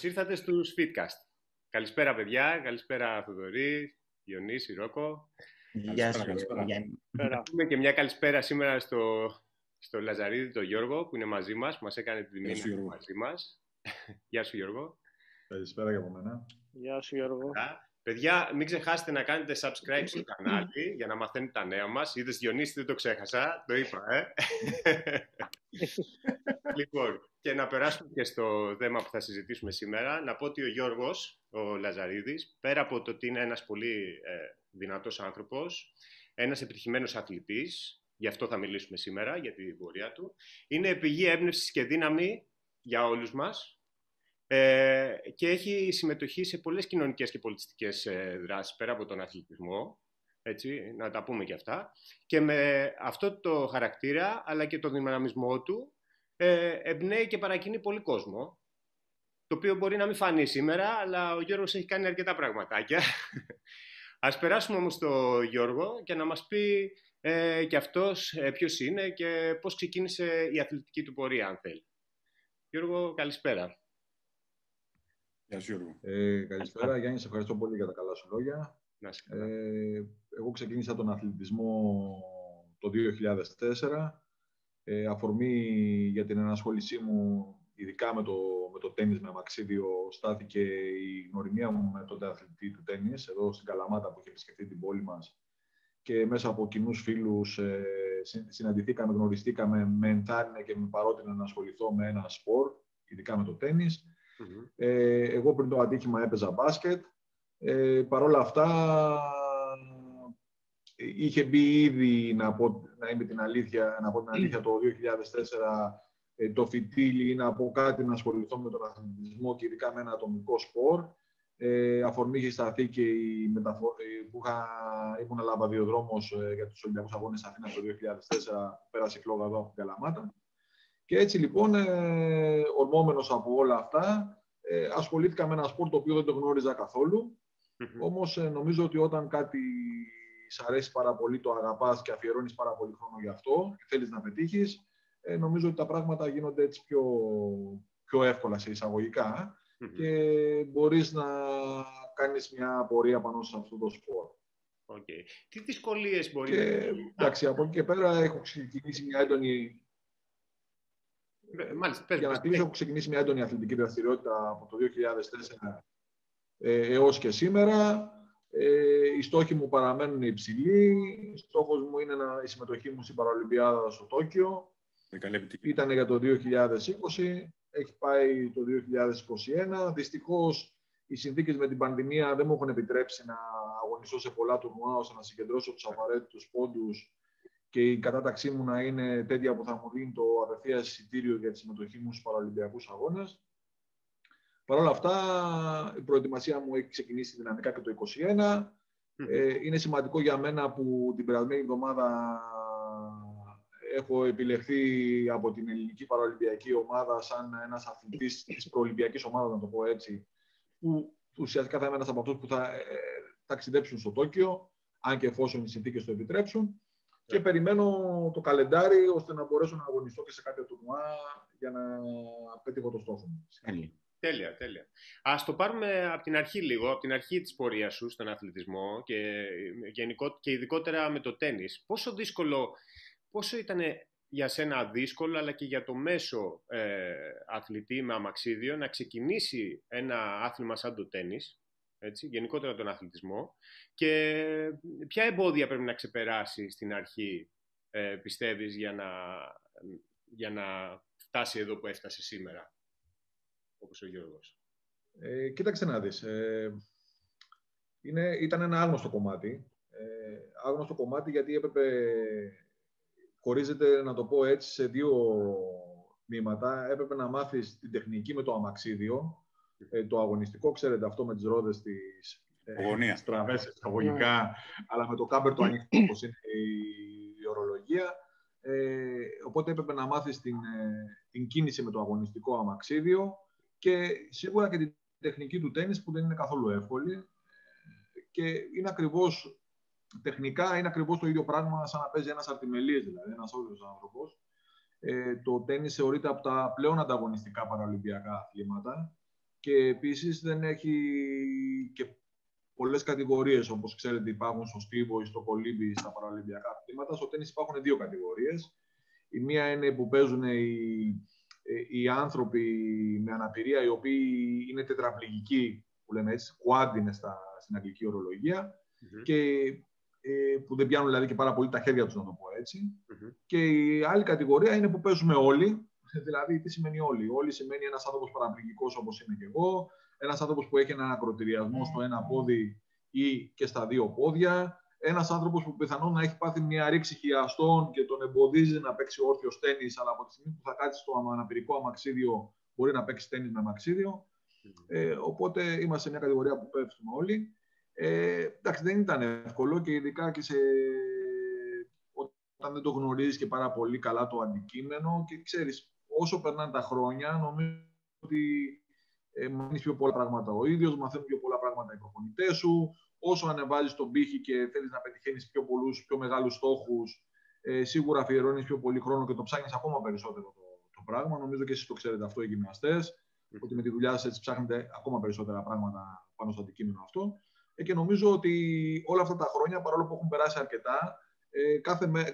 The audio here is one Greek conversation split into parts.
Καλώς ήρθατε στους Fitcast. Καλησπέρα παιδιά, καλησπέρα Θεοδωρή, Ιονή, Σιρόκο. Γεια σας. Θα πούμε και μια καλησπέρα σήμερα στο Λαζαρίδη, τον Γιώργο, που είναι μαζί μας, που μας έκανε την τιμή να είναι μαζί μας. Γεια σου Γιώργο. Καλησπέρα για από μένα. Γεια σου Γιώργο. Παιδιά, μην ξεχάσετε να κάνετε subscribe στο κανάλι για να μαθαίνετε τα νέα μας. Είδες Διονύση, δεν το ξέχασα, το είπα, Λοιπόν, και να περάσουμε και στο θέμα που θα συζητήσουμε σήμερα. Να πω ότι ο Γιώργος, ο Λαζαρίδης, πέρα από το ότι είναι ένας πολύ δυνατός άνθρωπος, ένας επιτυχημένος αθλητής, γι' αυτό θα μιλήσουμε σήμερα, για τη πορεία του, είναι πηγή έμπνευσης και δύναμη για όλους μας. Και έχει συμμετοχή σε πολλές κοινωνικές και πολιτιστικές δράσεις πέρα από τον αθλητισμό, έτσι, να τα πούμε και αυτά, και με αυτό το χαρακτήρα αλλά και τον δυναμισμό του εμπνέει και παρακινεί πολύ κόσμο, το οποίο μπορεί να μην φανεί σήμερα, αλλά ο Γιώργος έχει κάνει αρκετά πραγματάκια. Ας περάσουμε όμως στο Γιώργο και να μας πει και αυτός ποιος είναι και πώς ξεκίνησε η αθλητική του πορεία, αν θέλει. Γιώργο, καλησπέρα. Γεια σου Γιώργο. Καλησπέρα Γιάννη, σε ευχαριστώ πολύ για τα καλά σου λόγια. Εγώ ξεκίνησα τον αθλητισμό το 2004. Αφορμή για την ενασχόλησή μου, ειδικά με το τέννις με αμαξίδιο, στάθηκε η γνωριμία μου με τον αθλητή του τέννις, εδώ στην Καλαμάτα που είχε επισκεφτεί την πόλη μας. Και μέσα από κοινούς φίλους συναντηθήκαμε, γνωριστήκαμε, με ενθάρρυνε και με παρότεινε να ασχοληθώ με ένα σπορ, ειδικά με το τέννις. Mm-hmm. Εγώ πριν το ατύχημα έπαιζα μπάσκετ. Παρόλα αυτά είχε μπει ήδη, να πω την αλήθεια, το 2004 το φιτίλι να πω κάτι να ασχοληθώ με τον αθλητισμό και ειδικά με ένα ατομικό σπορ. Αφορμή είχε σταθεί και η που ήμουν λαμπαδιοδρόμος για τους Ολυμπιακούς Αγώνες Αθήνας το 2004, πέρασε η φλόγα εδώ από την Καλαμάτα. Και έτσι λοιπόν, ορμόμενος από όλα αυτά, ασχολήθηκα με ένα σπορ το οποίο δεν το γνώριζα καθόλου. Mm-hmm. Όμως νομίζω ότι όταν κάτι σ' αρέσει πάρα πολύ, το αγαπάς και αφιερώνεις πάρα πολύ χρόνο γι' αυτό και θέλεις να πετύχεις, νομίζω ότι τα πράγματα γίνονται έτσι πιο εύκολα σε εισαγωγικά. Mm-hmm. Και μπορείς να κάνεις μια πορεία πάνω σε αυτό το σπορ. Okay. Τι δυσκολίες μπορεί να είναι. Εντάξει, από εκεί και πέρα έχω ξεκινήσει μια έντονη... Μάλιστα, για να κλείσω, έχω ξεκινήσει μια έντονη αθλητική δραστηριότητα από το 2004 έως και σήμερα. Οι στόχοι μου παραμένουν υψηλοί. Στόχος μου είναι η συμμετοχή μου στην Παραολυμπιάδα στο Τόκιο. Ήταν για το 2020, έχει πάει το 2021. Δυστυχώς, οι συνθήκες με την πανδημία δεν μου έχουν επιτρέψει να αγωνιστώ σε πολλά τουρνουά ώστε να συγκεντρώσω τους απαραίτητους πόντους και η κατάταξή μου να είναι τέτοια που θα μου δίνει το απευθείας εισιτήριο για τη συμμετοχή μου στους Παραολυμπιακούς Αγώνες. Παρ' όλα αυτά, η προετοιμασία μου έχει ξεκινήσει δυναμικά και το 2021. Είναι σημαντικό για μένα που την περασμένη εβδομάδα έχω επιλεχθεί από την ελληνική παραολυμπιακή ομάδα σαν ένας αθλητής της προολυμπιακής ομάδας, να το πω έτσι, που ουσιαστικά θα είμαι ένας από αυτούς που θα ταξιδέψουν στο Τόκιο, αν και εφόσον οι συνθήκες το επιτρέψουν. Και περιμένω το καλεντάρι ώστε να μπορέσω να αγωνιστώ και σε κάποια τουρνουά για να πετύχω το στόχο μου. Τέλεια, τέλεια. Ας το πάρουμε από την αρχή λίγο, από την αρχή της πορείας σου στον αθλητισμό και ειδικότερα με το τέννις. Πόσο ήταν για σένα δύσκολο αλλά και για το μέσο αθλητή με αμαξίδιο να ξεκινήσει ένα άθλημα σαν το τέννις, έτσι, γενικότερα τον αθλητισμό, και ποια εμπόδια πρέπει να ξεπεράσει στην αρχή, πιστεύεις, για να φτάσει εδώ που έφτασε σήμερα, όπως ο Γιώργος? Κοίταξε να δεις. Ήταν ένα άγνωστο κομμάτι. Άγνωστο κομμάτι γιατί έπρεπε, χωρίζεται, να το πω έτσι, σε δύο τμήματα. Έπρεπε να μάθεις την τεχνική με το αμαξίδιο, το αγωνιστικό, ξέρετε αυτό με τις ρόδες, τις τραβές εισαγωγικά, αλλά με το κάμπερ το ανοιχτό, όπως είναι η ορολογία. Οπότε έπρεπε να μάθεις την κίνηση με το αγωνιστικό αμαξίδιο και σίγουρα και την τεχνική του τέννις που δεν είναι καθόλου εύκολη. Και είναι ακριβώς, τεχνικά είναι ακριβώς το ίδιο πράγμα σαν να παίζει ένας αρτιμελής, δηλαδή ένας όλος άνθρωπος. Το τέννις θεωρείται από τα πλέον ανταγωνιστικά παραολυμπιακά αθλήματα. και επίσης δεν έχει και πολλές κατηγορίες, όπως ξέρετε υπάρχουν στο στίβο ή στο κολύμπι στα παραολυμπιακά αθλήματα. Στο τένις υπάρχουν δύο κατηγορίες. Η μία είναι που παίζουν οι άνθρωποι με αναπηρία, οι οποίοι είναι τετραπληγικοί, που λέμε έτσι, quad είναι στην αγγλική ορολογία, και που δεν πιάνουν δηλαδή και πάρα πολύ τα χέρια τους, να το πω έτσι. Και η άλλη κατηγορία είναι που παίζουμε όλοι. Δηλαδή, τι σημαίνει όλοι? Όλοι σημαίνει ένας άνθρωπος παραπληγικός, όπως είμαι και εγώ, ένας άνθρωπος που έχει έναν ακροτηριασμό στο ένα πόδι ή και στα δύο πόδια, ένας άνθρωπος που πιθανόν να έχει πάθει μια ρήξη χιαστών και τον εμποδίζει να παίξει όρθιος τένις, αλλά από τη στιγμή που θα κάτσει στο αναπηρικό αμαξίδιο, μπορεί να παίξει τένις με αμαξίδιο. Οπότε είμαστε σε μια κατηγορία που πέφτουμε όλοι. Εντάξει, δεν ήταν εύκολο και ειδικά και όταν δεν το γνωρίζεις και πάρα πολύ καλά το αντικείμενο και ξέρεις. Όσο περνάνε τα χρόνια, νομίζω ότι μαθαίνεις πιο πολλά πράγματα ο ίδιος, μαθαίνουν πιο πολλά πράγματα οι προπονητές σου. Όσο ανεβάζεις τον πύχη και θέλεις να πετυχαίνεις πιο πολλούς, πιο μεγάλους στόχους, σίγουρα αφιερώνεις πιο πολύ χρόνο και το ψάχνεις ακόμα περισσότερο το πράγμα. Νομίζω και εσείς το ξέρετε αυτό, οι γυμναστές, ότι με τη δουλειά σας ψάχνετε ακόμα περισσότερα πράγματα πάνω στο αντικείμενο αυτό. Και νομίζω ότι όλα αυτά τα χρόνια, παρόλο που έχουν περάσει αρκετά,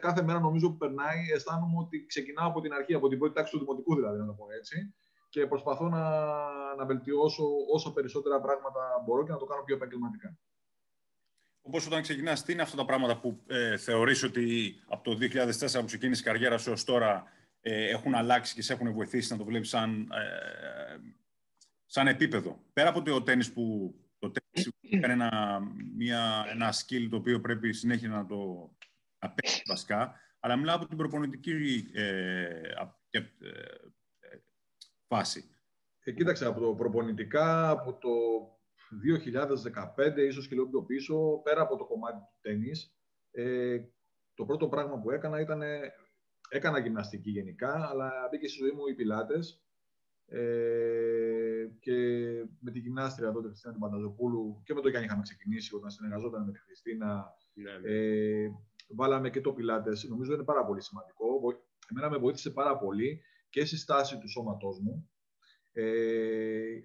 κάθε μέρα νομίζω που περνάει, αισθάνομαι ότι ξεκινάω από την αρχή, από την πρώτη τάξη του δημοτικού δηλαδή, να το πω έτσι, και προσπαθώ να βελτιώσω όσο περισσότερα πράγματα μπορώ και να το κάνω πιο επαγγελματικά. Όπως όταν ξεκινάς, τι είναι αυτά τα πράγματα που θεωρείς ότι από το 2004 που ξεκίνησε η καριέρα σου έως τώρα έχουν αλλάξει και σε έχουν βοηθήσει να το βλέπεις σαν επίπεδο? Πέρα από το τένις που το τένις είναι ένα skill το οποίο πρέπει συνέχεια να το απέχει βασικά, αλλά μιλάω από την προπονητική φάση. Κοίταξε, από το προπονητικά, από το 2015, ίσως και λίγο πιο πίσω, πέρα από το κομμάτι του τένις, το πρώτο πράγμα που έκανα ήταν, έκανα γυμναστική γενικά, αλλά μπήκε στη ζωή μου οι πιλάτες και με τη γυμνάστρια τότε, Χριστίνα Πανταζοπούλου, και με το Γιάννη είχαμε ξεκινήσει όταν συνεργαζόταν με τη Χριστίνα. Βάλαμε και το πιλάτες, νομίζω είναι πάρα πολύ σημαντικό. Εμένα με βοήθησε πάρα πολύ και στη στάση του σώματός μου,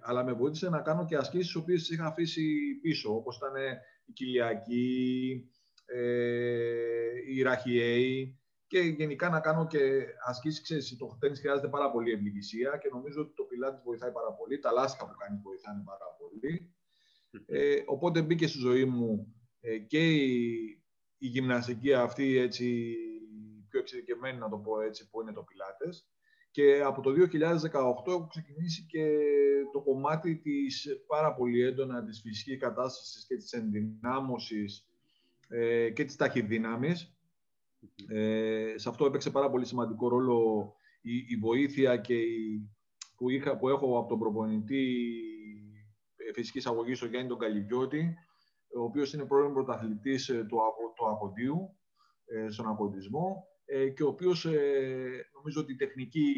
αλλά με βοήθησε να κάνω και ασκήσεις τις οποίες είχα αφήσει πίσω, όπως ήταν η κοιλιακή, η ραχιαίη, και γενικά να κάνω και ασκήσεις, ξέρεις, το τένις χρειάζεται πάρα πολύ ευλογησία και νομίζω ότι το πιλάτες βοηθάει πάρα πολύ, τα λάσκα που κάνει βοηθάνε πάρα πολύ. Οπότε μπήκε στη ζωή μου και η γυμναστική αυτή, έτσι, πιο εξειδικευμένη, να το πω έτσι, που είναι το πιλάτες. Και από το 2018 έχω ξεκινήσει και το κομμάτι της πάρα πολύ έντονα της φυσικής κατάστασης και της ενδυνάμωσης και της ταχυδύναμης. Σε αυτό έπαιξε πάρα πολύ σημαντικό ρόλο η βοήθεια και που έχω από τον προπονητή φυσικής αγωγής, τον Γιάννη τον Καλιγκιώτη, ο οποίος είναι πρώην πρωταθλητής του Ακοντίου, στον ακοντισμό, και ο οποίος νομίζω ότι η τεχνική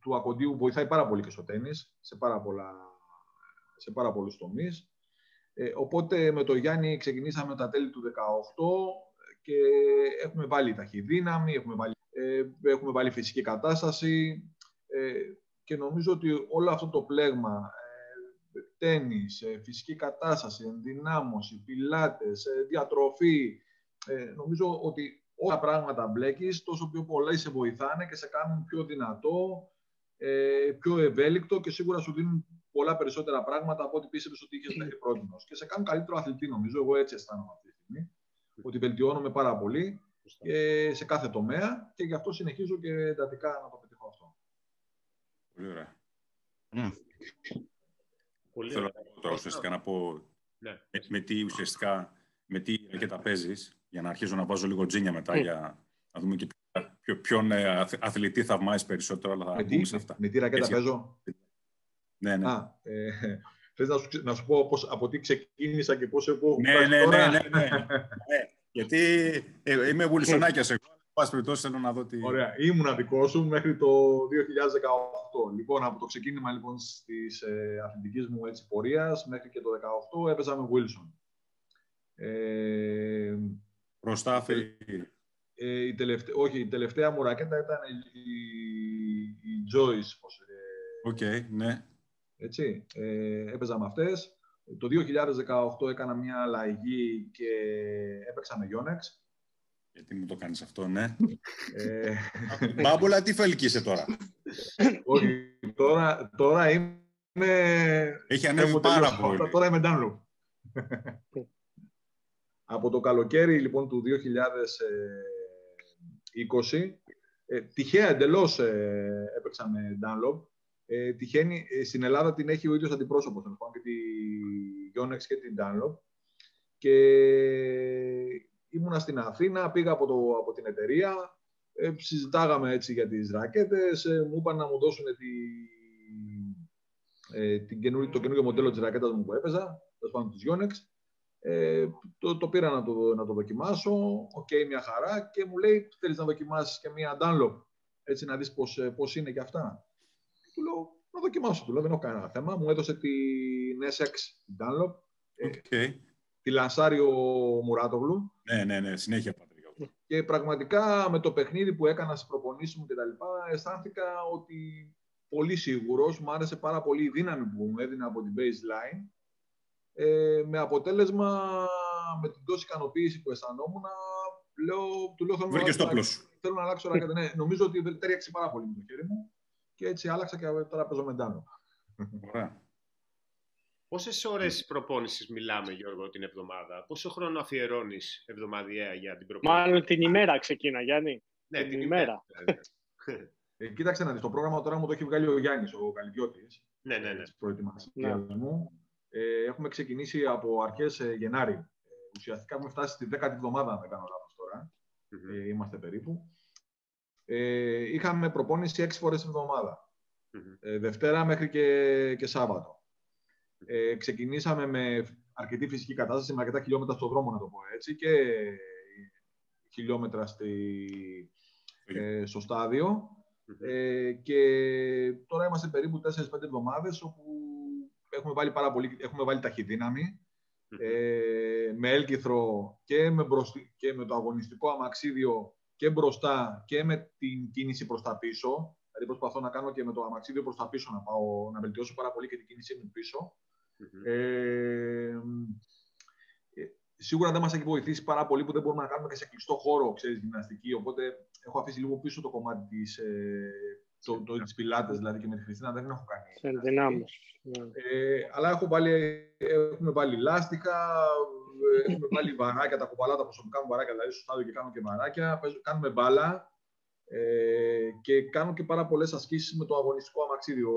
του Ακοντίου βοηθάει πάρα πολύ και στο τένις, σε πάρα πολλούς τομείς. Οπότε με τον Γιάννη ξεκινήσαμε τα τέλη του 2018 και έχουμε βάλει ταχυδύναμη, έχουμε βάλει φυσική κατάσταση και νομίζω ότι όλο αυτό το πλέγμα, τένις, φυσική κατάσταση, ενδυνάμωση, πιλάτες, διατροφή. Νομίζω ότι όλα τα πράγματα μπλέκεις, τόσο πιο πολλά σε βοηθάνε και σε κάνουν πιο δυνατό, πιο ευέλικτο και σίγουρα σου δίνουν πολλά περισσότερα πράγματα από ό,τι πίστευες ότι είχες μέχρι πρότινος. Και σε κάνουν καλύτερο αθλητή, νομίζω. Εγώ έτσι αισθάνομαι αυτή τη στιγμή, ότι βελτιώνομαι πάρα πολύ σε κάθε τομέα και γι' αυτό συνεχίζω και εντατικά να το πετύχω αυτό. Πολύ ωραία. Θέλω τώρα ουσιαστικά να πω με τι ρακέτα παίζεις, για να αρχίζω να βάζω λίγο τζίνια μετά, για να δούμε και ποιον αθλητή θαυμάζεις περισσότερο, αλλά θα πούμε σε αυτά. Με τι ρακέτα παίζω? Ναι, ναι. Θες να σου πω από τι ξεκίνησα και πώς έχω φτάσει τώρα? Ναι. Γιατί είμαι γουλισονάκιας εγώ. Θέλω να δω τι... Ωραία. Ήμουν δικό σου μέχρι το 2018. Λοιπόν, από το ξεκίνημα λοιπόν, της αθλητικής μου πορείας μέχρι και το 2018 έπαιζα με Wilson. Προστάφη. Όχι, η τελευταία μου ρακέτα ήταν η Joyce. Οκ, ναι. Έτσι. Έπαιζα με αυτές. Το 2018 έκανα μια αλλαγή και έπαιξα με Yonex. Γιατί μου το κάνεις αυτό, ναι. Μπάμπολα, τι φελκείσαι τώρα. Όχι, τώρα είμαι... Έχει ανέβει πάρα πολύ. Τώρα είμαι Dunlop. Από το καλοκαίρι, λοιπόν, του 2020, τυχαία εντελώς έπαιξα με Dunlop. Τυχαίνει, στην Ελλάδα την έχει ο ίδιος αντιπρόσωπος, λοιπόν, και τη Yonex και την Dunlop. Και... ήμουνα στην Αθήνα, πήγα από την εταιρεία, συζητάγαμε έτσι για τις ρακέτες, μου είπαν να μου δώσουν το καινούργιο μοντέλο της ρακέτας μου που έπαιζα, τέλος πάντων της Yonex. Το πήρα να το δοκιμάσω, οκ, μια χαρά, και μου λέει, θέλεις να δοκιμάσεις και μια Dunlop, έτσι να δεις πώς είναι και αυτά. Του λέω, να δοκιμάσω, του λέω, δεν έχω κανένα θέμα. Μου έδωσε την SX, την Dunlop. Okay. Τη λανσάρει ο Μουράτογλου. Ναι, συνέχεια Πατρίκια. Και πραγματικά με το παιχνίδι που έκανα στις προπονήσεις μου και τα λοιπά, αισθάνθηκα ότι πολύ σίγουρος, μου άρεσε πάρα πολύ η δύναμη που μου έδινε από την baseline, με αποτέλεσμα, με την τόση ικανοποίηση που αισθανόμουν, του λέω θέλω να αλλάξω ρακέτα. Ναι, νομίζω ότι τέριαξε πάρα πολύ με το χέρι μου και έτσι άλλαξα και τώρα παίζω με Ντάνο. Ωραία. Πόσες ώρες προπόνησης μιλάμε, Γιώργο, την εβδομάδα? Πόσο χρόνο αφιερώνεις εβδομαδιαία για την προπόνηση? Μάλλον την ημέρα ξεκίνα, Γιάννη. Ναι, την ημέρα. Κοίταξε να δεις, το πρόγραμμα τώρα μου το έχει βγάλει ο Γιάννης, ο Καλιδιώτης. Ναι. Της προετοιμασίας μου. Έχουμε ξεκινήσει από αρχές Γενάρη. Ουσιαστικά έχουμε φτάσει στη 10η εβδομάδα, αν δεν κάνω λάθος τώρα. Είμαστε περίπου. Είχαμε προπόνηση 6 φορές την εβδομάδα. Δευτέρα μέχρι και Σάββατο. Ξεκινήσαμε με αρκετή φυσική κατάσταση, με αρκετά χιλιόμετρα στον δρόμο, να το πω έτσι, και χιλιόμετρα στο στάδιο. Και τώρα είμαστε περίπου 4-5 εβδομάδες, όπου έχουμε βάλει ταχυδύναμη, με έλκυθρο και με το αγωνιστικό αμαξίδιο και μπροστά και με την κίνηση προς τα πίσω. Δηλαδή προσπαθώ να κάνω και με το αμαξίδιο προς τα πίσω, να βελτιώσω πάρα πολύ και την κίνησή μου πίσω. Σίγουρα δεν μας έχει βοηθήσει πάρα πολύ που δεν μπορούμε να κάνουμε και σε κλειστό χώρο, ξέρεις, γυμναστική. Οπότε έχω αφήσει λίγο πίσω το κομμάτι της πιλάτες, δηλαδή, και με τη Χριστίνα δεν έχω κάνει. Αλλά έχουμε βάλει λάστιχα, έχουμε βάλει βαράκια, τα κουβαλάω τα προσωπικά μου βαράκια, δηλαδή στο στάδιο και κάνω και βαράκια, κάνουμε μπάλα. Και κάνω και πάρα πολλές ασκήσεις με το αγωνιστικό αμαξίδιο,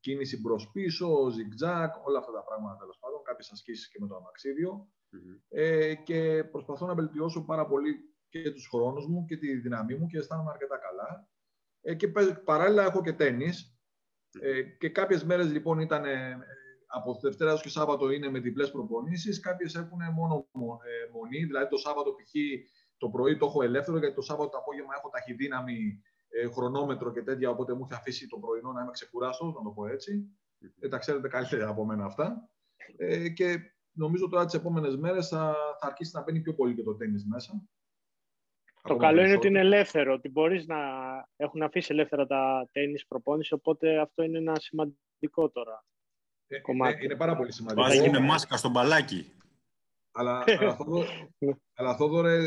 κίνηση προς πίσω, ζιγ-τζακ, όλα αυτά τα πράγματα, τέλος πάντων, κάποιες ασκήσεις και με το αμαξίδιο. Και προσπαθώ να βελτιώσω πάρα πολύ και τους χρόνους μου και τη δύναμή μου και αισθάνομαι αρκετά καλά. Και παράλληλα έχω και τέννις, και κάποιες μέρες, λοιπόν, ήταν από Δευτέρα έως και Σάββατο είναι με διπλές προπονήσεις, κάποιες έχουν μόνο μονή, δηλαδή το Σάββατο π.χ. το πρωί το έχω ελεύθερο, γιατί το Σάββατο το απόγευμα έχω ταχυδύναμη, χρονόμετρο και τέτοια, οπότε μου έχει αφήσει το πρωινό να είμαι ξεκουράστος, να το πω έτσι. Τα ξέρετε καλύτερα από μένα αυτά. Και νομίζω τώρα τις επόμενες μέρες θα αρχίσει να μπαίνει πιο πολύ και το τένις μέσα. Το καλό είναι ότι είναι ελεύθερο, ότι μπορείς να έχουν αφήσει ελεύθερα τα τένις προπόνηση, οπότε αυτό είναι ένα σημαντικό τώρα κομμάτι. Είναι πάρα πολύ σημαντικό. Βάζει με μάσκα στο μπαλάκι. Αλλά Θόδωρε,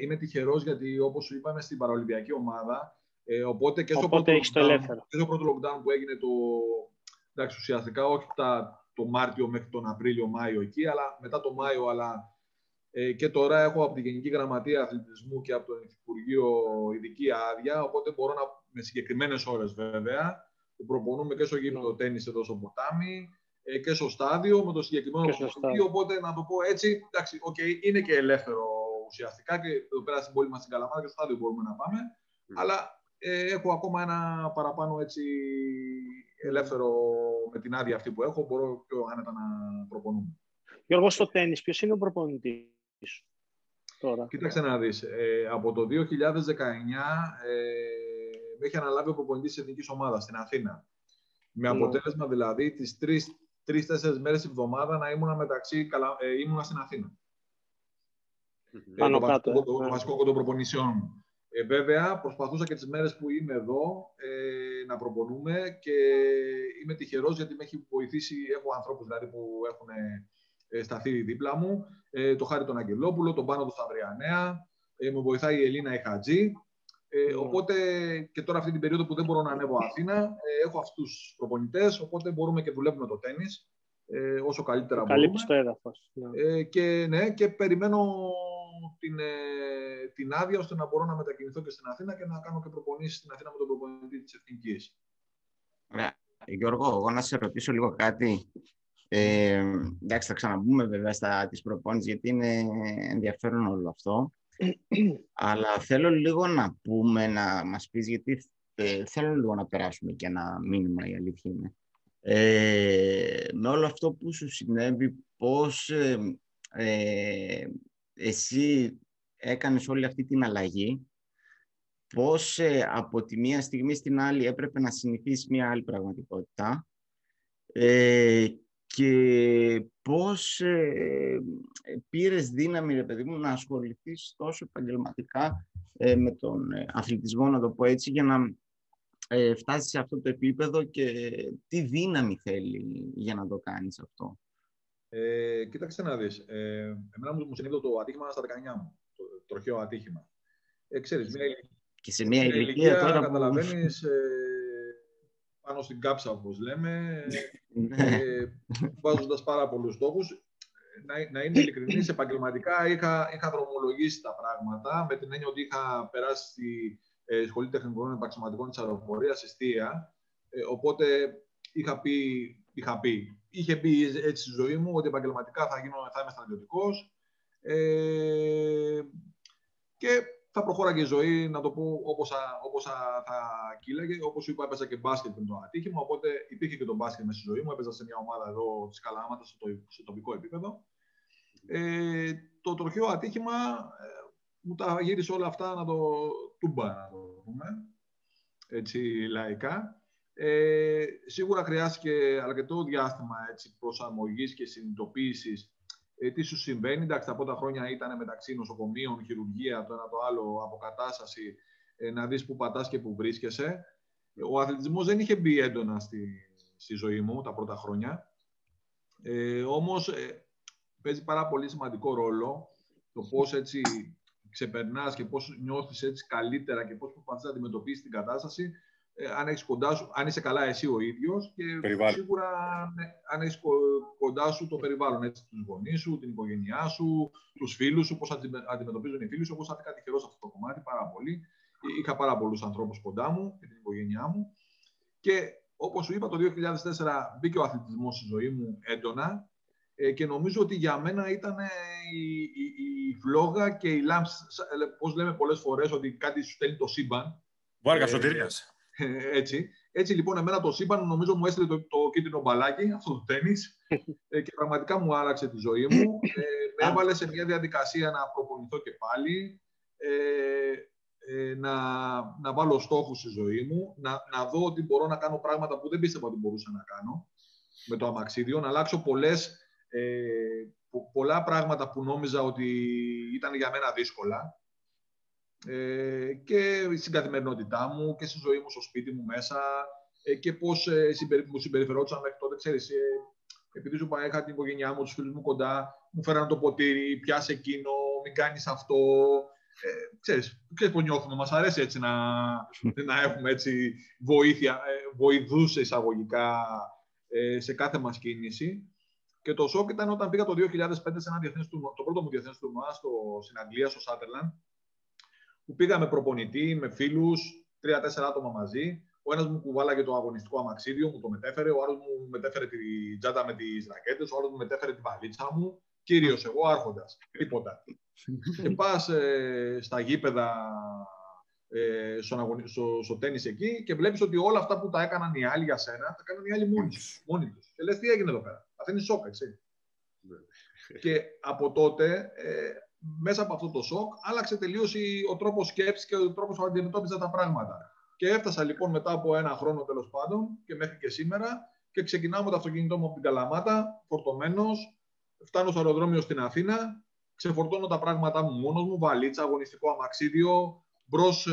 είμαι τυχερός, γιατί όπως σου είπαμε στην παραολυμπιακή ομάδα, οπότε και στο πρώτο lockdown που έγινε, εντάξει, ουσιαστικά όχι το Μάρτιο μέχρι τον Απρίλιο-Μάιο εκεί, αλλά μετά το Μάιο, αλλά και τώρα έχω από τη Γενική Γραμματεία Αθλητισμού και από το Υπουργείο ειδική άδεια, οπότε μπορώ με συγκεκριμένες ώρες, βέβαια, που προπονούμε και στο γήπεδο τένις εδώ στο ποτάμι, και στο στάδιο, με το συγκεκριμένο προσωπικό. Οπότε, να το πω έτσι, εντάξει, είναι και ελεύθερο ουσιαστικά, και εδώ πέρα στην πόλη μας στην Καλαμάτα και στο στάδιο μπορούμε να πάμε. Αλλά έχω ακόμα ένα παραπάνω, έτσι, ελεύθερο, με την άδεια αυτή που έχω, μπορώ πιο άνετα να προπονούμε. Γιώργο, στο τένις, ποιος είναι ο προπονητής τώρα? Κοίταξε να δεις. Από το 2019 με έχει αναλάβει ο προπονητής της Εθνικής Ομάδας στην Αθήνα. Με αποτέλεσμα, δηλαδή, τις 3-4 μέρες τη εβδομάδα να ήμουνα στην Αθήνα. Το βασικό κοντοπροπονησιών μου. Βέβαια, προσπαθούσα και τις μέρες που είμαι εδώ να προπονούμε και είμαι τυχερός γιατί με έχει βοηθήσει, έχω ανθρώπους δηλαδή που έχουν σταθεί δίπλα μου, το Χάρη τον Αγγελόπουλο, τον Πάνο τον Σταυριανέα, με βοηθάει η Ελίνα η Χατζή. Οπότε και τώρα αυτή την περίοδο που δεν μπορώ να ανέβω Αθήνα, έχω αυτούς τους προπονητές, οπότε μπορούμε και δουλεύουμε το τένις όσο καλύτερα μπορούμε. Και περιμένω την άδεια ώστε να μπορώ να μετακινηθώ και στην Αθήνα και να κάνω και προπονήσεις στην Αθήνα με τον προπονητή της Εθνικής. Γιώργο, εγώ να σε ρωτήσω λίγο κάτι. Εντάξει, θα ξαναμπούμε βέβαια στα τις προπόνησεις γιατί είναι ενδιαφέρον όλο αυτό. Αλλά θέλω λίγο να πούμε, να μας πεις, γιατί θέλω λίγο να περάσουμε και ένα μήνυμα, η αλήθεια είναι. Με όλο αυτό που σου συνέβη, πώς εσύ έκανες όλη αυτή την αλλαγή, πώς από τη μία στιγμή στην άλλη έπρεπε να συνηθίσεις μία άλλη πραγματικότητα και πώς πήρες δύναμη, ρε παιδί μου, να ασχοληθείς τόσο επαγγελματικά με τον αθλητισμό, να το πω έτσι, για να φτάσεις σε αυτό το επίπεδο και τι δύναμη θέλει για να το κάνεις αυτό. Κοίταξε να δεις. Εμένα μου συνέβη το ατύχημα στα 19 μου. Το τροχαίο ατύχημα. Ξέρεις, και σε μια ηλικία τώρα καταλαβαίνεις πάνω στην κάψα, όπως λέμε, βάζοντας πάρα πολλούς στόχους. Να είμαι ειλικρινής, επαγγελματικά είχα δρομολογήσει τα πράγματα με την έννοια ότι είχα περάσει στη Σχολή Τεχνικών Επαγγελματικών της Αεροπορίας, Εστία. Οπότε είχε πει έτσι στη ζωή μου ότι επαγγελματικά θα είμαι στρατιωτικός και θα προχώραγε η ζωή, να το πω όπως θα κύλαγε. Όπως σου είπα, έπαιζα και μπάσκετ πριν το ατύχημα, οπότε υπήρχε και το μπάσκετ μέσα στη ζωή μου. Έπαιζα σε μια ομάδα εδώ της Καλάματας, στο τοπικό επίπεδο. Το τροχαίο ατύχημα μου τα γύρισε όλα αυτά να το τούμπα, να το πούμε έτσι λαϊκά. Σίγουρα χρειάστηκε αρκετό διάστημα προσαρμογής και συνειδητοποίησης τι σου συμβαίνει. Εντάξει, τα πρώτα χρόνια ήταν μεταξύ νοσοκομείων, χειρουργία, το ένα το άλλο, αποκατάσταση, να δεις που πατάς και που βρίσκεσαι. Ο αθλητισμός δεν είχε μπει έντονα στη ζωή μου τα πρώτα χρόνια. Όμως παίζει πάρα πολύ σημαντικό ρόλο το πώς έτσι ξεπερνάς και πώς νιώθεις έτσι καλύτερα και πώς προσπαθείς να αντιμετωπίσεις την κατάσταση. Αν έχεις κοντά σου, αν είσαι καλά εσύ ο ίδιος και περιβάλλον. Σίγουρα αν έχεις κοντά σου το περιβάλλον, έτσι, τους γονείς σου, την οικογένειά σου, τους φίλους σου, πώς αντιμετωπίζουν οι φίλοι σου. Εγώ σαν κάτι χειρός αυτό το κομμάτι πάρα πολύ. Είχα πάρα πολλούς ανθρώπους κοντά μου και την οικογένειά μου. Και όπως σου είπα, το 2004 μπήκε ο αθλητισμός στη ζωή μου έντονα και νομίζω ότι για μένα ήταν η φλόγα και η λάμψη, πώς λέμε πολλές φορές, ότι κάτι σου στέλνει το σύμπαν. Βάργα σωτηρίας. Έτσι λοιπόν, εμένα το σύμπαν νομίζω μου έστειλε το κίτρινο μπαλάκι, αυτό το τένις, και πραγματικά μου άλλαξε τη ζωή μου. Με έβαλε σε μια διαδικασία να προπονηθώ και πάλι, να βάλω στόχους στη ζωή μου, να δω ότι μπορώ να κάνω πράγματα που δεν πίστευα ότι μπορούσα να κάνω με το αμαξίδιο, να αλλάξω πολλά πράγματα που νόμιζα ότι ήταν για μένα δύσκολα. Και στην καθημερινότητά μου και στη ζωή μου, στο σπίτι μου μέσα και πώς μου συμπεριφερόντουσαν μέχρι τότε. Ξέρεις, επειδή σου είπα, είχα την οικογένειά μου, τους φίλους μου κοντά, μου φέραν το ποτήρι, πιάσε εκείνο, μην κάνεις αυτό. Ξέρεις πώς νιώθουμε, μας αρέσει έτσι να έχουμε έτσι βοήθεια, βοηθούς εισαγωγικά σε κάθε μας κίνηση. Και το σοκ ήταν όταν πήγα το 2005 σε το πρώτο μου διεθνές τουρνουά στην Αγγλία, στο Saterland, που πήγα με προπονητή, με φίλους, 3-4 άτομα μαζί. Ο ένας μου κουβάλαγε το αγωνιστικό αμαξίδιο, μου το μετέφερε. Ο άλλος μου μετέφερε τη τζάτα με τις ρακέτες. Ο άλλος μου μετέφερε τη βαλίτσα μου. Κύριος εγώ, άρχοντας. Τίποτα. Και πας στα γήπεδα, στο τένις εκεί και βλέπεις ότι όλα αυτά που τα έκαναν οι άλλοι για σένα, τα κάνουν οι άλλοι μόνοι τους. Και λες, τι έγινε εδώ πέρα. Αυτή είναι η σόκα, έτσι. Και από τότε... μέσα από αυτό το σοκ άλλαξε τελείως ο τρόπος σκέψης και ο τρόπος που αντιμετώπιζα τα πράγματα. Και έφτασα λοιπόν μετά από ένα χρόνο τέλος πάντων και μέχρι και σήμερα και ξεκινάω με το αυτοκίνητό μου από την Καλαμάτα, φορτωμένος, φτάνω στο αεροδρόμιο στην Αθήνα, ξεφορτώνω τα πράγματά μου μόνος μου, βαλίτσα, αγωνιστικό αμαξίδιο, μπρος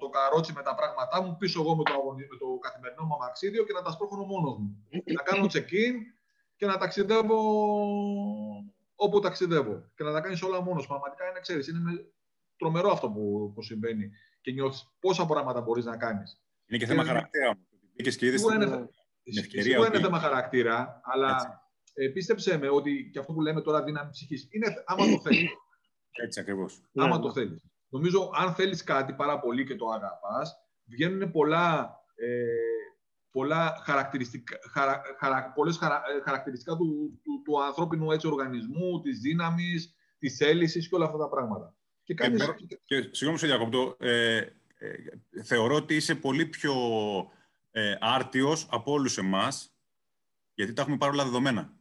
το καρότσι με τα πράγματά μου, πίσω εγώ με το καθημερινό μου αμαξίδιο και να τα σπρώχνω μόνος μου. Να κάνω check-in και να ταξιδεύω όπου ταξιδεύω. Και να τα κάνεις όλα μόνος. Πραγματικά είναι, ξέρεις, είναι τρομερό αυτό που συμβαίνει και νιώθεις πόσα πράγματα μπορείς να κάνεις. Είναι και θέμα χαρακτήρα. Σίγουρα είναι θέμα χαρακτήρα, αλλά πίστεψέ με ότι και αυτό που λέμε τώρα δύναμη ψυχής είναι άμα το θέλεις. Έτσι ακριβώς. Άμα το θέλεις. Νομίζω αν θέλεις κάτι πάρα πολύ και το αγαπάς, βγαίνουν πολλά χαρακτηριστικά του ανθρώπινου έτσι, οργανισμού, της δύναμης, της θέλησης και όλα αυτά τα πράγματα. Και κάνεις... Συγγνώμη σε διακόπτω, θεωρώ ότι είσαι πολύ πιο άρτιος από όλους εμάς, γιατί τα έχουμε πάρα όλα δεδομένα.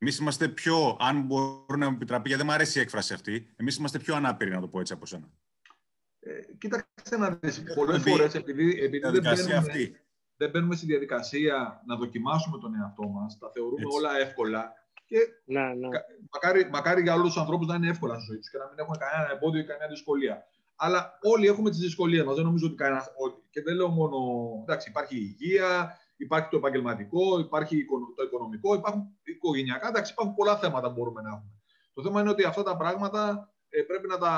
Εμείς είμαστε πιο, αν μπορεί να μου επιτραπεί, γιατί δεν μου αρέσει η έκφραση αυτή, εμείς είμαστε πιο ανάπηροι, να το πω έτσι από σένα. Κοίταξε να δεις, πολλές φορές, επειδή δεν μπαίνουμε στη διαδικασία να δοκιμάσουμε τον εαυτό μας, τα θεωρούμε έτσι όλα εύκολα και μακάρι για όλους τους ανθρώπους να είναι εύκολα στη ζωή τους και να μην έχουμε κανένα εμπόδιο ή κανένα δυσκολία. Αλλά όλοι έχουμε τις δυσκολίες μας, δεν νομίζω ότι κανένας... Και δεν λέω μόνο... Εντάξει, υπάρχει η υγεία... Υπάρχει το επαγγελματικό, υπάρχει το οικονομικό, υπάρχουν οικογενειακά, εντάξει, υπάρχουν πολλά θέματα που μπορούμε να έχουμε. Το θέμα είναι ότι αυτά τα πράγματα πρέπει να τα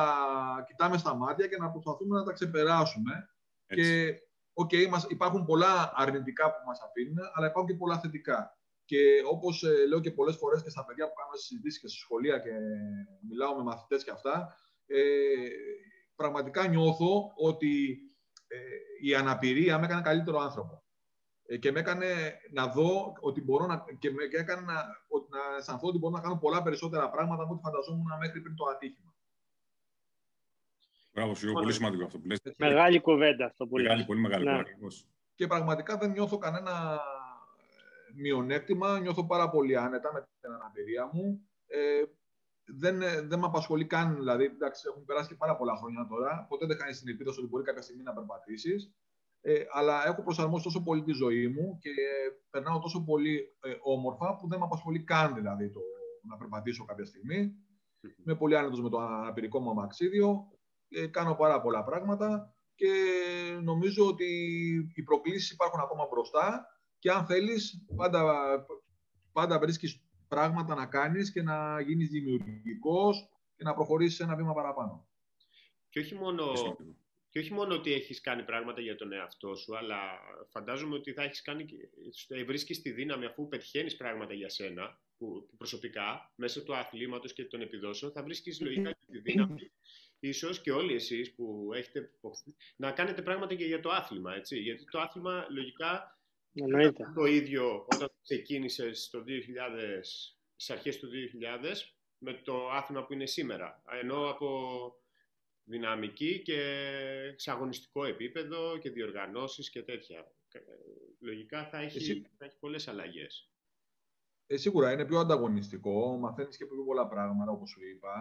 κοιτάμε στα μάτια και να προσπαθούμε να τα ξεπεράσουμε. Έτσι. Και υπάρχουν πολλά αρνητικά που μας αφήνουν, αλλά υπάρχουν και πολλά θετικά. Και όπως λέω και πολλές φορές και στα παιδιά που κάνουμε συζητήσεις και στη σχολεία και μιλάω με μαθητές και αυτά, πραγματικά νιώθω ότι η αναπηρία με έκανε καλύτερο άνθρωπο. Και με έκανε να δω ότι μπορώ να αισθανθώ ότι μπορώ να κάνω πολλά περισσότερα πράγματα από ό,τι φανταζόμουν μέχρι πριν το ατύχημα. Μπράβο, Σιώ, πολύ σημαντικό αυτό που λες. Μεγάλη κουβέντα αυτό που λες. Πολύ μεγάλη κουβέντα. Και πραγματικά δεν νιώθω κανένα μειονέκτημα. Νιώθω πάρα πολύ άνετα με την αναπηρία μου. Δεν με απασχολεί καν. Δηλαδή, εντάξει, έχουν περάσει και πάρα πολλά χρόνια τώρα. Ποτέ δεν χάνεις την ελπίδα ότι μπορεί κάποια στιγμή να περπατήσεις. Αλλά έχω προσαρμόσει τόσο πολύ τη ζωή μου και περνάω τόσο πολύ όμορφα που δεν με απασχολεί καν δηλαδή το να περπατήσω κάποια στιγμή. Είμαι πολύ άνετος με το αναπηρικό μου αμαξίδιο, κάνω πάρα πολλά πράγματα και νομίζω ότι οι προκλήσεις υπάρχουν ακόμα μπροστά και αν θέλεις πάντα βρίσκεις πράγματα να κάνεις και να γίνεις δημιουργικός και να προχωρήσεις ένα βήμα παραπάνω. Και όχι μόνο... Και όχι μόνο ότι έχεις κάνει πράγματα για τον εαυτό σου, αλλά φαντάζομαι ότι θα έχεις κάνει, βρίσκεις τη δύναμη αφού πετυχαίνεις πράγματα για σένα, που προσωπικά, μέσω του αθλήματος και των επιδόσεων, θα βρίσκεις λογικά τη δύναμη, ίσως και όλοι εσείς που έχετε, να κάνετε πράγματα και για το άθλημα, έτσι. Γιατί το άθλημα, λογικά, ήταν το ίδιο όταν ξεκίνησες στις αρχές του 2000 με το άθλημα που είναι σήμερα. Ενώ από... δυναμική και σε αγωνιστικό επίπεδο και διοργανώσεις και τέτοια. Λογικά θα έχει πολλές αλλαγές. Σίγουρα είναι πιο ανταγωνιστικό, μαθαίνεις και πιο πολλά πράγματα όπως σου είπα.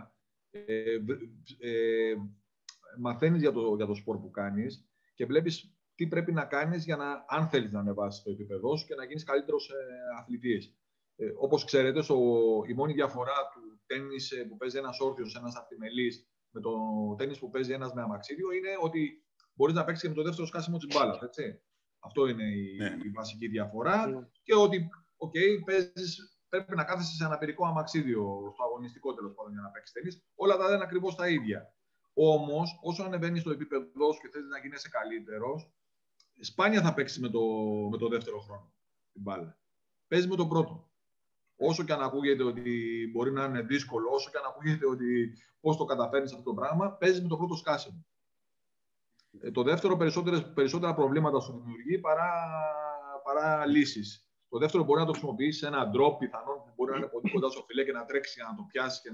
Μαθαίνεις για το σπορ που κάνεις και βλέπεις τι πρέπει να κάνεις για να, αν θέλεις να ανεβάσεις το επίπεδό σου και να γίνεις καλύτερος αθλητής. Όπως ξέρετε, η μόνη διαφορά του τέννις που παίζει ένας όρθιος, ένας αρτιμελής, με το τένις που παίζει ένας με αμαξίδιο, είναι ότι μπορείς να παίξεις και με το δεύτερο σκάσιμο της μπάλας, έτσι. Αυτό είναι η βασική διαφορά. Και ότι, πρέπει να κάθεσαι σε αναπηρικό αμαξίδιο, στο αγωνιστικό τέλος πάντων, για να παίξεις τένις. Όλα τα λένε ακριβώς τα ίδια. Όμως, όσο ανεβαίνεις στο επίπεδό σου και θες να γίνεσαι καλύτερος, σπάνια θα παίξεις με το δεύτερο χρόνο την μπάλα. Παίζεις με τον πρώτο. Όσο και αν ακούγεται ότι μπορεί να είναι δύσκολο, όσο και αν ακούγεται ότι πώς το καταφέρνεις αυτό το πράγμα, παίζεις με το πρώτο σκάσιμο. Το δεύτερο περισσότερα προβλήματα σου δημιουργεί παρά λύσεις. Το δεύτερο μπορεί να το χρησιμοποιήσεις σε έναν drop πιθανόν που μπορεί να είναι πολύ κοντά στο φιλέ και να τρέξεις για να το πιάσεις και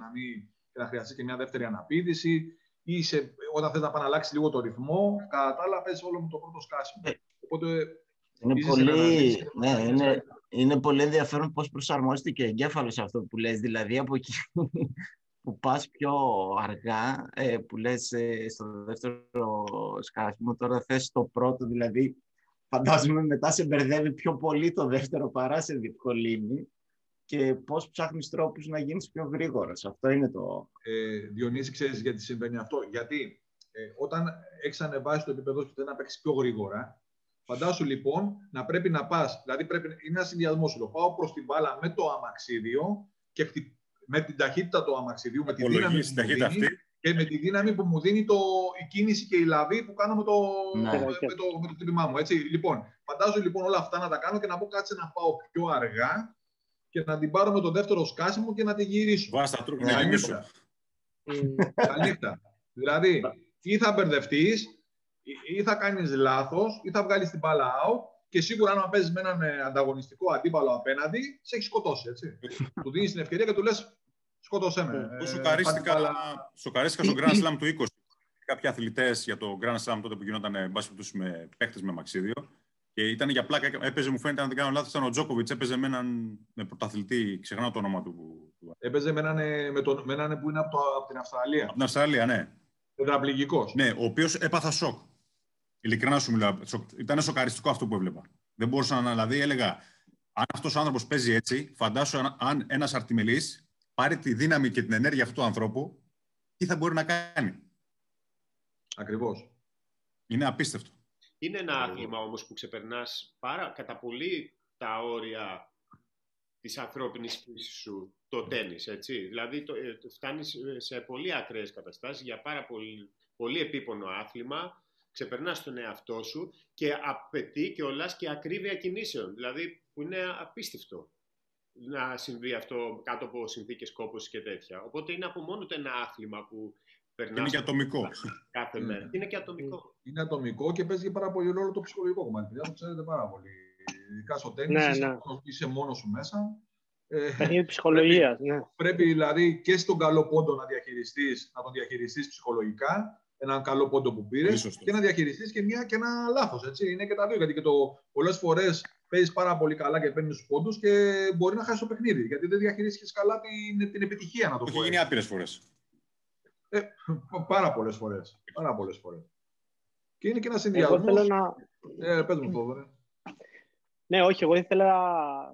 να χρειαστεί και μια δεύτερη αναπήδηση. Ή όταν θες να επαναλλάξεις λίγο το ρυθμό, κατά τα άλλα παίζεις όλο με το πρώτο σκάσιμο. Οπότε, είναι πολύ ενδιαφέρον πώς προσαρμόζεται και εγκέφαλος αυτό που λες. Δηλαδή από εκεί που πας πιο αργά, που λες στο δεύτερο σκάσιμο, τώρα θες το πρώτο. Δηλαδή φαντάζομαι μετά σε μπερδεύει πιο πολύ το δεύτερο παρά σε διευκολύνει. Και πώς ψάχνεις τρόπους να γίνεις πιο γρήγορος. Αυτό είναι το... Διονύση, ξέρεις γιατί συμβαίνει αυτό. Γιατί όταν έχεις ανεβάσει το επίπεδο σου και θέλει να παίξεις πιο γρήγορα, φαντάσου λοιπόν να πρέπει να πας, δηλαδή πρέπει, είναι ένα συνδυασμό σου. Πάω προς την μπάλα με το αμαξίδιο και με την ταχύτητα του αμαξιδιού, με τη δύναμη που μου δίνει, αυτή. Και με τη δύναμη που μου δίνει η κίνηση και η λαβή που κάνω με το χτύπημά μου. Έτσι. Λοιπόν, φαντάζομαι λοιπόν όλα αυτά να τα κάνω και να πω κάτσε να πάω πιο αργά και να την πάρω με το δεύτερο σκάσιμο και να την γυρίσω. Βάστα, τρούκο, να γυρίσω. Καλύφτα. Δηλαδή, ή θα μπερδευτείς, ή θα κάνεις λάθος, ή θα βγάλεις την μπάλα out. Και σίγουρα, αν παίζεις με έναν ανταγωνιστικό αντίπαλο απέναντι, σε έχει σκοτώσει. Έτσι. Του δίνεις την ευκαιρία και του λες: σκότωσέ με. Σοκαρίστηκα στο Grand Slam του 20. Κάποιοι αθλητές για το Grand Slam τότε που γινόταν με παίχτες με μαξίδιο. Και ήταν για πλάκα. Έπαιζε, μου φαίνεται, αν δεν κάνω λάθος, ήταν ο Τζόκοβιτς. Έπαιζε με έναν πρωταθλητή, ξεχνάω το όνομα του. Έπαιζε με έναν που είναι από την Αυστραλία. Από την Αυστραλία, ναι. Τετραπληγικός. Ναι, ο οποίος έπαθα σοκ. Ειλικρινά σου μιλάω. Ήταν σοκαριστικό αυτό που έβλεπα. Δεν μπορούσα να. Δηλαδή, έλεγα, αν αυτός ο άνθρωπος παίζει έτσι, φαντάσου αν ένας αρτιμελής πάρει τη δύναμη και την ενέργεια αυτού του ανθρώπου, τι θα μπορεί να κάνει. Ακριβώς. Είναι απίστευτο. Είναι ένα άθλημα όμως που ξεπερνάς κατά πολύ τα όρια της ανθρώπινης φύσης σου, το τένις, έτσι. Δηλαδή φτάνεις σε πολύ ακραίες καταστάσεις για πάρα πολύ, πολύ επίπονο άθλημα, ξεπερνάς τον εαυτό σου και απαιτεί κιόλας και ακρίβεια κινήσεων, δηλαδή που είναι απίστευτο να συμβεί αυτό κάτω από συνθήκες κόπωσης και τέτοια. Οπότε είναι από μόνο το ένα άθλημα που περνάει. Είναι και ατομικό. Κάθε μέρα. Είναι και ατομικό. Είναι ατομικό και παίζει πάρα πολύ ρόλο το ψυχολογικό κομμάτι. Το ξέρετε πάρα πολύ. Ειδικά στο τένις, είσαι μόνος σου μέσα. Είναι ψυχολογία. Πρέπει δηλαδή και στον καλό πόντο να τον διαχειριστείς ψυχολογικά. Έναν καλό πόντο που πήρες και να διαχειριστείς και ένα λάθος. Είναι και τα δύο. Γιατί και πολλές φορές παίζεις πάρα πολύ καλά και παίρνεις τους πόντους και μπορεί να χάσεις το παιχνίδι. Γιατί δεν διαχειρίστηκες καλά την επιτυχία, να το πω. Έχει γίνει άπειρες φορές. Πάρα πολλές φορές. Πάρα πολλές φορές. Και είναι και ένα συνδυασμός. Πες μου το, βέβαια. Ναι, όχι. Εγώ ήθελα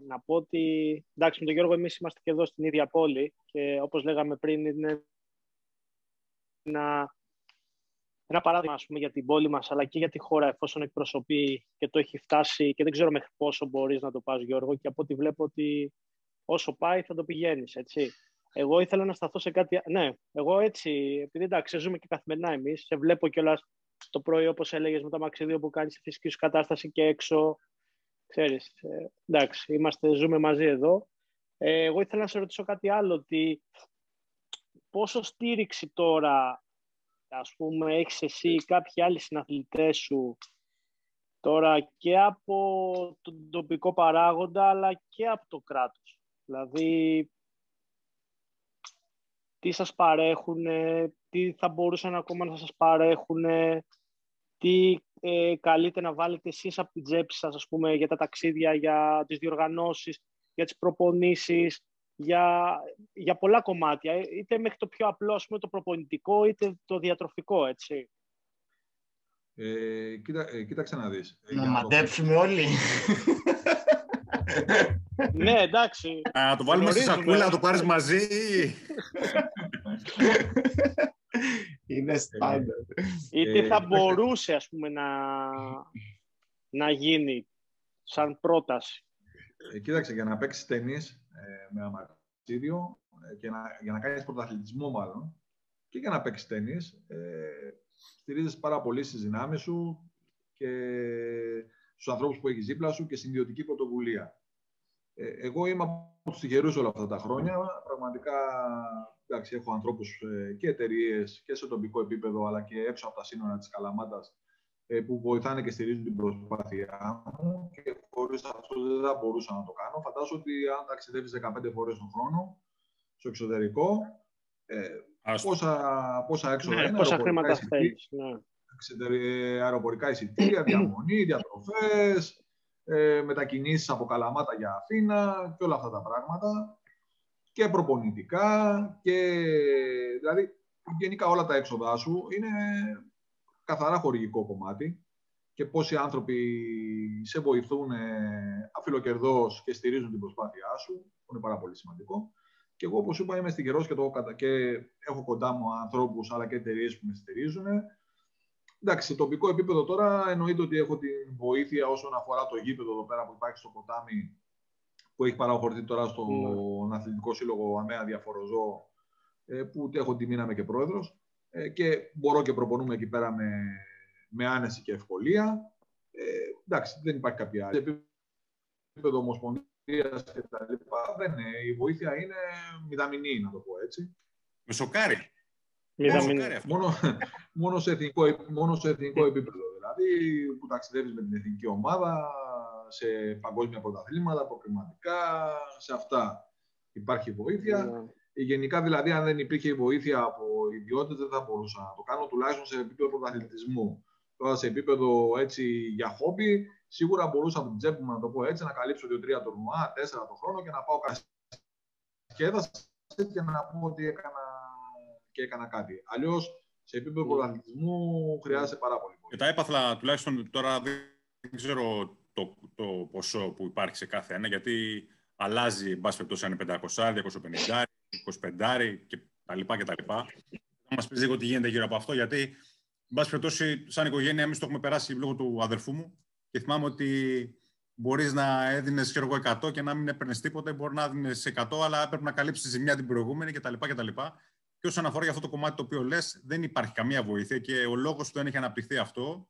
να πω ότι εντάξει, με τον Γιώργο, εμείς είμαστε και εδώ στην ίδια πόλη και όπως λέγαμε πριν, είναι ένα παράδειγμα, ας πούμε, για την πόλη μας, αλλά και για τη χώρα, εφόσον εκπροσωπεί και το έχει φτάσει και δεν ξέρω μέχρι πόσο μπορείς να το πας, Γιώργο, και από ό,τι βλέπω ότι όσο πάει θα το πηγαίνεις, έτσι. Εγώ ήθελα να σταθώ σε κάτι... Ναι, εγώ έτσι, επειδή εντάξει, ζούμε και καθημερινά εμείς, σε βλέπω κιόλας το πρωί, όπως έλεγες, με τα μαξιδίου που κάνεις στη φυσική σου κατάσταση και έξω. Ξέρεις, εντάξει, ζούμε μαζί εδώ. Εγώ ήθελα να σε ρωτήσω κάτι άλλο, ότι πόσο στήριξη τώρα, ας πούμε, έχεις εσύ κάποιοι άλλοι συναθλητές σου τώρα και από τον τοπικό παράγοντα αλλά και από το κράτος? Δηλαδή, τι σας παρέχουν, τι θα μπορούσαν ακόμα να σας παρέχουν, τι καλείτε να βάλετε εσείς από την τσέπη σας, ας πούμε, για τα ταξίδια, για τις διοργανώσεις, για τις προπονήσεις, για πολλά κομμάτια, είτε μέχρι το πιο απλό, ας πούμε, το προπονητικό, είτε το διατροφικό, έτσι. Κοίταξε να δεις. Να μαντέψουμε όλοι. Ναι, εντάξει. Να το βάλουμε στη σακούλα, να το πάρεις μαζί. Είναι στάνταρ. Ή τι θα μπορούσε, ας πούμε, να γίνει σαν πρόταση. Κοίταξε, για να παίξεις τένις με αμαξίδιο και για να κάνεις πρωταθλητισμό μάλλον και για να παίξεις τένις, στηρίζεις πάρα πολύ στις δυνάμεις σου και στους ανθρώπους που έχεις δίπλα σου και στην ιδιωτική πρωτοβουλία. Εγώ είμαι από τους τυχερούς όλα αυτά τα χρόνια. Πραγματικά, εντάξει, έχω ανθρώπους και εταιρείες και σε τοπικό επίπεδο αλλά και έξω από τα σύνορα της Καλαμάτας που βοηθάνε και στηρίζουν την προσπάθειά μου και χωρίς αυτό δεν θα μπορούσα να το κάνω. Φαντάζομαι ότι αν ταξιδεύεις 15 φορές τον χρόνο στο εξωτερικό, πόσα έξοδα είναι, πόσα χρήματα θέλεις. Αεροπορικά εισιτήρια, διαμονή, διατροφές, μετακινήσεις από Καλαμάτα για Αθήνα και όλα αυτά τα πράγματα και προπονητικά και δηλαδή γενικά όλα τα έξοδά σου είναι καθαρά χορηγικό κομμάτι και πόσοι άνθρωποι σε βοηθούν αφιλοκερδώς και στηρίζουν την προσπάθειά σου, που είναι πάρα πολύ σημαντικό. Και εγώ, όπως είπα, είμαι τυχερός και έχω κοντά μου ανθρώπους αλλά και εταιρείες που με στηρίζουν Εντάξει, σε τοπικό επίπεδο τώρα εννοείται ότι έχω την βοήθεια όσον αφορά το γήπεδο εδώ πέρα που υπάρχει στο ποτάμι, που έχει παραχωρηθεί τώρα στον Αθλητικό Σύλλογο ΑΜΕΑ Διαφοροζώ, που έχω τιμή να είμαι και πρόεδρος. Και μπορώ και προπονούμε εκεί πέρα με άνεση και ευκολία. Εντάξει, δεν υπάρχει κάποια άλλη. Σε επίπεδο ομοσπονδίας και τα λοιπά, δεν είναι. Η βοήθεια είναι μηδαμινή, να το πω έτσι. Με σοκάρει. Μόνο σε εθνικό επίπεδο. Δηλαδή, που ταξιδεύεις με την εθνική ομάδα, σε παγκόσμια πρωταθλήματα, προκριματικά, σε αυτά υπάρχει βοήθεια. Γενικά, δηλαδή, αν δεν υπήρχε βοήθεια από ιδιώτες, δεν θα μπορούσα να το κάνω, τουλάχιστον σε επίπεδο πρωταθλητισμού. Τώρα, σε επίπεδο έτσι για χόμπι, σίγουρα μπορούσα από την τσέπη μου, να το πω έτσι, να καλύψω 2-3 τουρνουά, 4 το χρόνο και να πάω κασκέδαση και να πω ότι έκανα κάτι. Αλλιώς, σε επίπεδο πρωταθλητισμού, χρειάζεται πάρα πολύ. Και τα έπαθλα, τουλάχιστον τώρα, δεν ξέρω το ποσό που υπάρχει σε κάθε ένα, γιατί αλλάζει, εν πάση περιπτώσει, αν είναι 500, 250. 25 και τα λοιπά και τα λοιπά. Θα μας πεις λίγο τι γίνεται γύρω από αυτό, γιατί, εν πάση περιπτώσει, σαν οικογένεια, εμείς το έχουμε περάσει λόγω του αδερφού μου και θυμάμαι ότι μπορείς να έδινες 100 και να μην έπαιρνες τίποτα, μπορεί να έδινες 100, αλλά έπρεπε να καλύψεις τη ζημιά την προηγούμενη κτλ. Και όσον αφορά για αυτό το κομμάτι το οποίο λες, δεν υπάρχει καμία βοήθεια και ο λόγος που δεν έχει αναπτυχθεί αυτό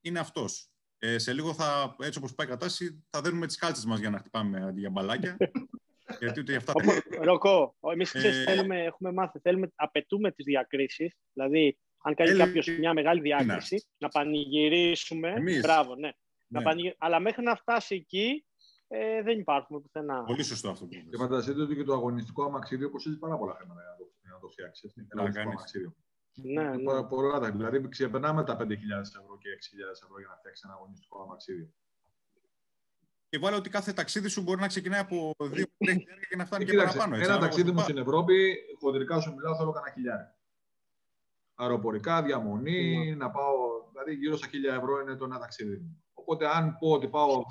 είναι αυτός. Σε λίγο, έτσι όπως πάει η κατάσταση, θα δίνουμε τις κάλτσες μας για να χτυπάμε αντί για μπαλάκια. Γιατί ούτε αυτά... Ροκό, εμείς έχουμε μάθει, απαιτούμε τις διακρίσεις. Δηλαδή, αν κάνει κάποιος μια μεγάλη διάκριση, να πανηγυρίσουμε. Εμείς. Μπράβο, ναι. Αλλά μέχρι να φτάσει εκεί, δεν υπάρχουμε πουθενά. Πολύ σωστό αυτό που είπες. Και φανταστείτε ότι και το αγωνιστικό αμαξίδιο κοστίζει πάρα πολλά χρήματα να το φτιάξει. Ναι, ναι. Πολλά, δηλαδή, ξεπερνάμε τα 5.000 ευρώ και 6.000 ευρώ για να φτιάξει ένα αγωνιστικό αμαξίδιο. Και βάλε ότι κάθε ταξίδι σου μπορεί να ξεκινάει από 2-3 χιλιάρια και να φτάνει και παραπάνω. Ένα ταξίδι μου στην Ευρώπη, χοντρικά σου μιλάω, θέλω κανένα χιλιάρια. Αεροπορικά, διαμονή, να πάω. Δηλαδή γύρω στα 1.000 ευρώ είναι το ένα ταξίδι μου. Οπότε αν πω ότι πάω.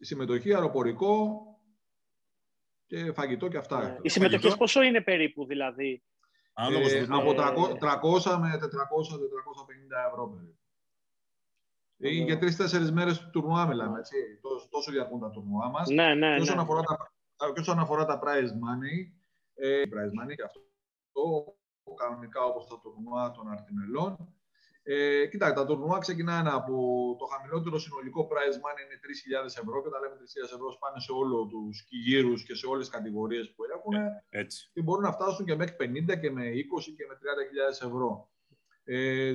Συμμετοχή, αεροπορικό και φαγητό και αυτά. Οι συμμετοχές πόσο είναι περίπου δηλαδή? Από 300 με 400-450 ευρώ περίπου. Για 3-4 μέρες του τουρνουά μιλάμε, έτσι. Τόσο διακούν τα τουρνουά μας. Ναι, ναι, και όσον αφορά τα prize money, και αυτό κανονικά όπως τα τουρνουά των αρτιμελών. Κοιτάξτε, τα τουρνουά ξεκινάνε από το χαμηλότερο συνολικό prize money είναι 3.000 ευρώ και τα λέμε 3.000 ευρώ πάνε σε όλους τους γύρους και σε όλες τις κατηγορίες που έχουν και μπορούν να φτάσουν και μέχρι 50 και με 20 και με 30.000 ευρώ.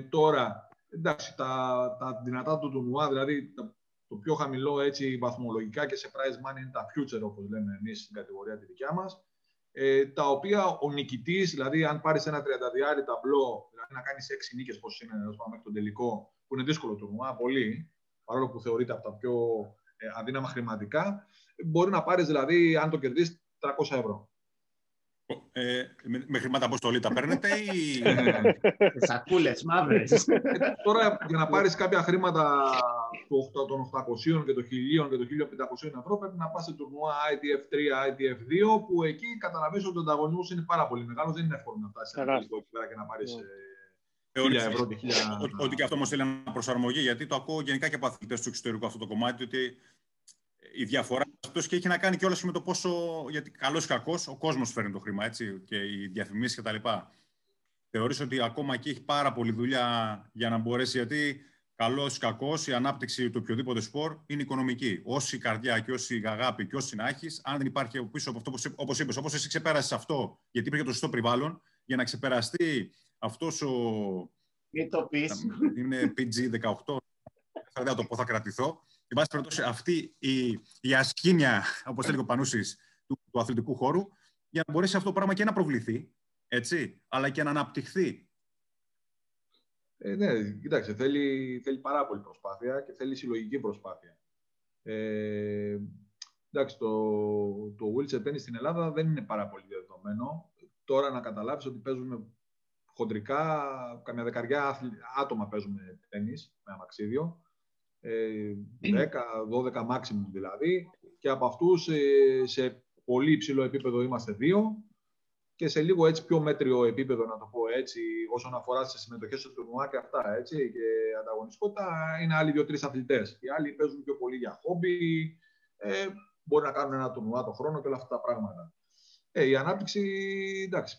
Τώρα... Εντάξει, τα δυνατά του τουρνουά, δηλαδή το πιο χαμηλό έτσι, βαθμολογικά και σε prize money είναι τα future, όπως λέμε εμείς στην κατηγορία τη δικιά μας. Τα οποία ο νικητής, δηλαδή αν πάρεις ένα 30-διάρι ταμπλό, δηλαδή να κάνεις 6 νίκες, πώς είναι μέχρι τον τελικό, που είναι δύσκολο τουρνουά, πολύ, παρόλο που θεωρείται από τα πιο αδύναμα χρηματικά, μπορεί να πάρεις, δηλαδή, αν το κερδίσεις, 300 ευρώ. Με χρήματα αποστολή τα παίρνετε ή... Σακούλες μαύρες. Τώρα για να πάρεις κάποια χρήματα των 800 και των 1.000 και των 1.500 ευρώ πρέπει να πας σε τουρνουά ITF3, ITF2 που εκεί καταλαβαίνεις ότι ο ανταγωνισμός είναι πάρα πολύ μεγάλος. Δεν είναι εύκολο να φτάσεις σε ένα τελικό εκεί πέρα και να πάρεις 1.000 ευρώ και 1.000. Ότι και αυτό όμως θέλει να προσαρμογεί, γιατί το ακούω γενικά και από αθλητές του εξωτερικού αυτό το κομμάτι, ότι η διαφορά και έχει να κάνει κιόλας με το πόσο, γιατί καλός ή κακός, ο κόσμος φέρνει το χρήμα, έτσι, και οι διαφημίσεις κτλ. Θεωρείς ότι ακόμα εκεί έχει πάρα πολλή δουλειά για να μπορέσει, γιατί καλός ή κακός, η ανάπτυξη του οποιοδήποτε σπορ είναι οικονομική. Όση καρδιά και όση αγάπη και όση να έχεις, αν δεν υπάρχει πίσω από αυτό, όπως είπες, όπως εσύ ξεπέρασεις αυτό, γιατί υπήρχε το σωστό περιβάλλον, για να ξεπεραστεί αυτός ο... Μην το πεις. Είναι PG-18, δεν το πω, θα κρατηθώ. Εν πάση περιπτώσει, αυτή η ασκήνια, όπως έλεγε ο Πανούσης, του αθλητικού χώρου, για να μπορέσει αυτό το πράγμα και να προβληθεί, έτσι, αλλά και να αναπτυχθεί. Ναι, κοιτάξτε, θέλει πάρα πολύ προσπάθεια και θέλει συλλογική προσπάθεια. Εντάξει, το wheelchair tennis στην Ελλάδα δεν είναι πάρα πολύ δεδομένο. Τώρα να καταλάβεις ότι παίζουμε χοντρικά, καμιά δεκαριά άτομα παίζουμε τένις με αμαξίδιο. 10-12 maximum δηλαδή, και από αυτούς σε πολύ υψηλό επίπεδο είμαστε 2 και σε λίγο έτσι πιο μέτριο επίπεδο, να το πω έτσι, όσον αφορά σε συμμετοχές στο τουρνουά και αυτά, έτσι, και ανταγωνιστικότητα, είναι άλλοι 2-3 αθλητές. Οι άλλοι παίζουν πιο πολύ για χόμπι, μπορεί να κάνουν ένα τουρνουά το χρόνο και όλα αυτά τα πράγματα. Η ανάπτυξη, εντάξει,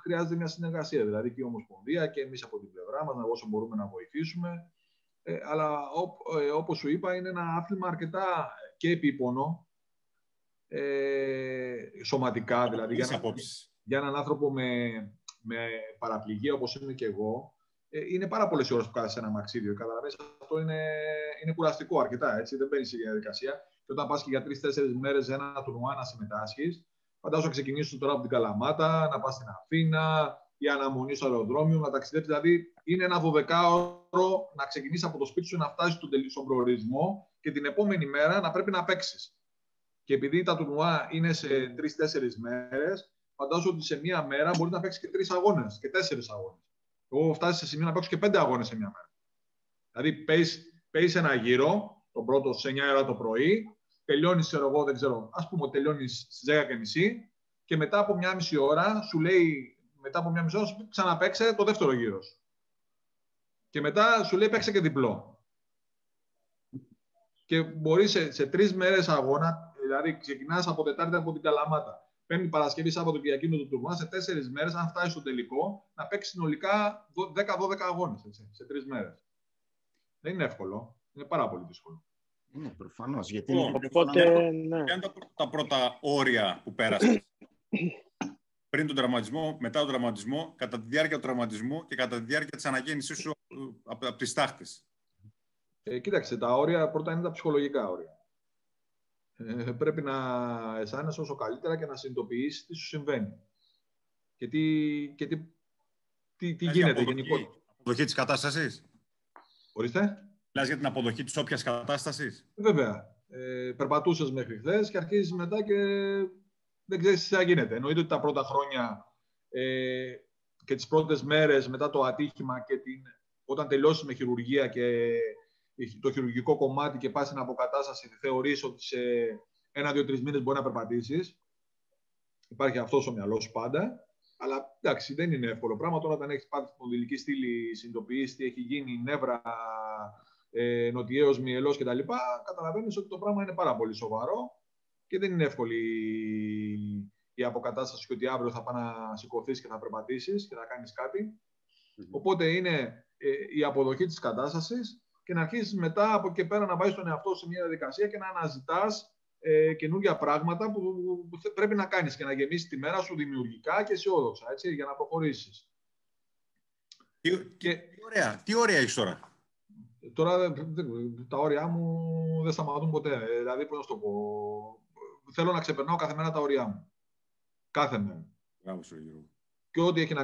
χρειάζεται μια συνεργασία, δηλαδή και η Ομοσπονδία και εμείς από την πλευρά μας, όσο μπορούμε να βοηθήσουμε. Αλλά όπως σου είπα, είναι ένα άθλημα αρκετά και επίπονο, σωματικά, δηλαδή για έναν άνθρωπο με παραπληγία όπως είμαι και εγώ, είναι πάρα πολλές ώρες που κάθεσαι σε ένα μαξίδιο. Καταλαβαίνεις, αυτό είναι κουραστικό αρκετά, έτσι, δεν μπαίνεις σε διαδικασία. Και όταν πας και για 3-4 μέρες ένα τουρνουά να συμμετάσχεις, φαντάζομαι να ξεκινήσεις τώρα από την Καλαμάτα, να πας στην Αθήνα, η αναμονή στο αεροδρόμιο, να ταξιδέψεις. Δηλαδή, είναι ένα 12ωρο να ξεκινήσεις από το σπίτι σου, να φτάσεις στον προορισμό και την επόμενη μέρα να πρέπει να παίξεις. Και επειδή τα τουρνουά είναι σε 3-4 μέρες, φαντάζομαι ότι σε μία μέρα μπορεί να παίξει και 3 αγώνες και 4 αγώνες. Εγώ φτάσει σε σημείο να παίξω και 5 αγώνες σε μία μέρα. Δηλαδή, παίζει ένα γύρο, τον πρώτο σε 9 ώρα το πρωί, τελειώνει, εγώ δεν ξέρω, ας πούμε τελειώνει στις 10:30 και μετά από μια μισή ώρα σου λέει, ξαναπαίξε το δεύτερο γύρο σου. Και μετά σου λέει, παίξε και διπλό. Και μπορεί σε 3 μέρες αγώνα, δηλαδή ξεκινάς από Τετάρτη από την Καλαμάτα, Πέμπτη, Παρασκευή, Σάββατο, Κυριακή με το τουρνουά, σε 4 μέρες, αν φτάσει στο τελικό, να παίξει συνολικά 10-12 αγώνες σε 3 μέρες. Δεν είναι εύκολο. Είναι πάρα πολύ δύσκολο. Ναι, προφανώς. Γιατί ποια είναι τα πρώτα όρια που πέρασε πριν τον τραυματισμό, μετά τον τραυματισμό, κατά τη διάρκεια του τραυματισμού και κατά τη διάρκεια της αναγέννησής σου από τις τάχτες? Κοίταξε, τα όρια πρώτα είναι τα ψυχολογικά όρια. Πρέπει να αισθάνεσαι όσο καλύτερα και να συνειδητοποιήσεις τι σου συμβαίνει. Και τι γίνεται γενικότερα. Αποδοχή της κατάστασης. Ορίστε. Μιλάς για την αποδοχή της όποιας κατάστασης. Βέβαια. Περπατούσες μέχρι χθες και αρχίζεις μετά και δεν ξέρεις τι θα γίνεται. Εννοείται ότι τα πρώτα χρόνια και τις πρώτες μέρες μετά το ατύχημα και όταν τελειώσεις με χειρουργία και το χειρουργικό κομμάτι και πας στην αποκατάσταση, θεωρείς ότι σε 1-2-3 μήνες μπορεί να περπατήσεις. Υπάρχει αυτό στο μυαλό σου πάντα. Αλλά εντάξει, δεν είναι εύκολο πράγμα. Τώρα, όταν έχεις πάθει σπονδυλική στήλη, συνειδητοποιείς τι έχει γίνει, νεύρα, νοτιέος μυελός κτλ., καταλαβαίνεις ότι το πράγμα είναι πάρα πολύ σοβαρό και δεν είναι εύκολη η αποκατάσταση και ότι αύριο θα πας να σηκωθείς και να περπατήσεις και να κάνεις κάτι. Οπότε είναι η αποδοχή της κατάστασης και να αρχίσεις μετά από εκεί πέρα να βάζεις τον εαυτό σε μια διαδικασία και να αναζητάς καινούργια πράγματα που πρέπει να κάνεις και να γεμίσεις τη μέρα σου δημιουργικά και αισιόδοξα, έτσι, για να προχωρήσεις. Τι ωραία έχεις τώρα? Τώρα τα όρια μου δεν σταματούν ποτέ. Δηλαδή, πώς να το πω. Θέλω να ξεπερνάω κάθε μέρα τα όρια μου. Κάθε μέρα. Μπράβο σου, Γιώργο. Και ό,τι έχει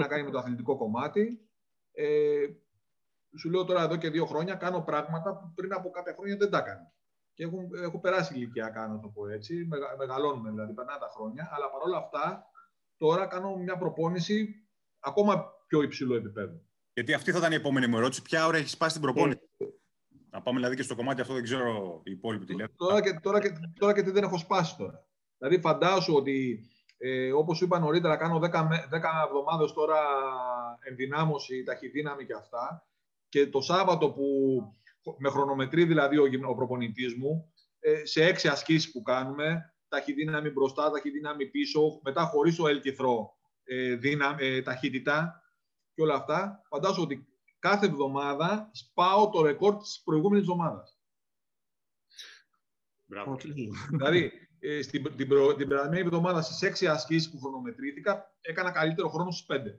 να κάνει με το αθλητικό κομμάτι. Σου λέω τώρα εδώ και 2 χρόνια κάνω πράγματα που πριν από κάποια χρόνια δεν τα έκανα. Και έχω περάσει ηλικιακά, να το πω έτσι. Μεγαλώνουμε δηλαδή, περνά τα χρόνια. Αλλά παρόλα αυτά, τώρα κάνω μια προπόνηση ακόμα πιο υψηλό επίπεδο. Γιατί αυτή θα ήταν η επόμενη μου ερώτηση. Ποια ώρα έχεις πάει στην προπόνηση? Να πάμε δηλαδή και στο κομμάτι αυτό, δεν ξέρω οι υπόλοιποι τι λένε. Τώρα και τι δεν έχω σπάσει τώρα. Δηλαδή φαντάσου ότι όπως σου είπα νωρίτερα, κάνω 10 εβδομάδες τώρα ενδυνάμωση, ταχυδύναμη και αυτά. Και το Σάββατο που με χρονομετρεί δηλαδή ο προπονητής μου, σε 6 ασκήσεις που κάνουμε, ταχυδύναμη μπροστά, ταχυδύναμη πίσω, μετά χωρίς το ελκυθρό ταχύτητα. Και όλα αυτά, φαντάζομαι ότι κάθε εβδομάδα σπάω το ρεκόρ της προηγούμενης εβδομάδας. Μπράβο. Δηλαδή, την περασμένη εβδομάδα στις 6 ασκήσεις που χρονομετρήθηκα, έκανα καλύτερο χρόνο στις 5.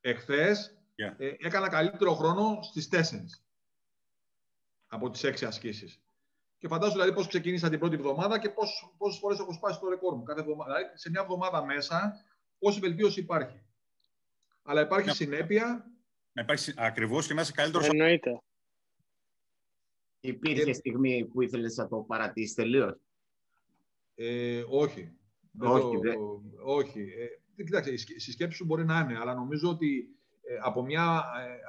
Εχθές, έκανα καλύτερο χρόνο στις 4 από τις 6 ασκήσεις. Και φαντάζομαι δηλαδή πώς ξεκίνησα την πρώτη εβδομάδα και πόσες φορές έχω σπάσει το ρεκόρ μου. Κάθε εβδομάδα, δηλαδή, σε μια εβδομάδα μέσα, πόση βελτίωση υπάρχει. Αλλά υπάρχει συνέπεια. Να υπάρχει ακριβώς και να είσαι καλύτερος. Εννοείται. Υπήρχε στιγμή που ήθελες να το παρατήσεις τελείως? Όχι. Όχι. Κοιτάξτε, στη σκέψη σου μπορεί να είναι, αλλά νομίζω ότι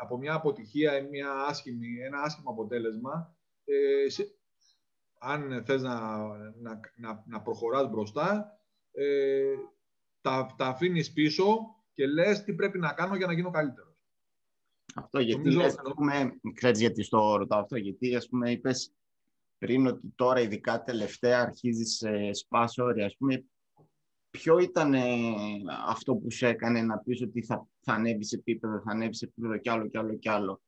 από μια αποτυχία ή ένα άσχημο αποτέλεσμα, αν θες να προχωράς μπροστά, τα αφήνεις πίσω και λες τι πρέπει να κάνω για να γίνω καλύτερος. Αυτό γιατί, ξέρεις γιατί στο ρωτάω αυτό, γιατί ας πούμε είπες πριν ότι τώρα ειδικά τελευταία αρχίζεις σπάς όρια, ας πούμε. Ποιο ήταν αυτό που σε έκανε να πεις ότι θα ανέβεις επίπεδο, θα ανέβεις επίπεδο κι άλλο κι άλλο κι άλλο?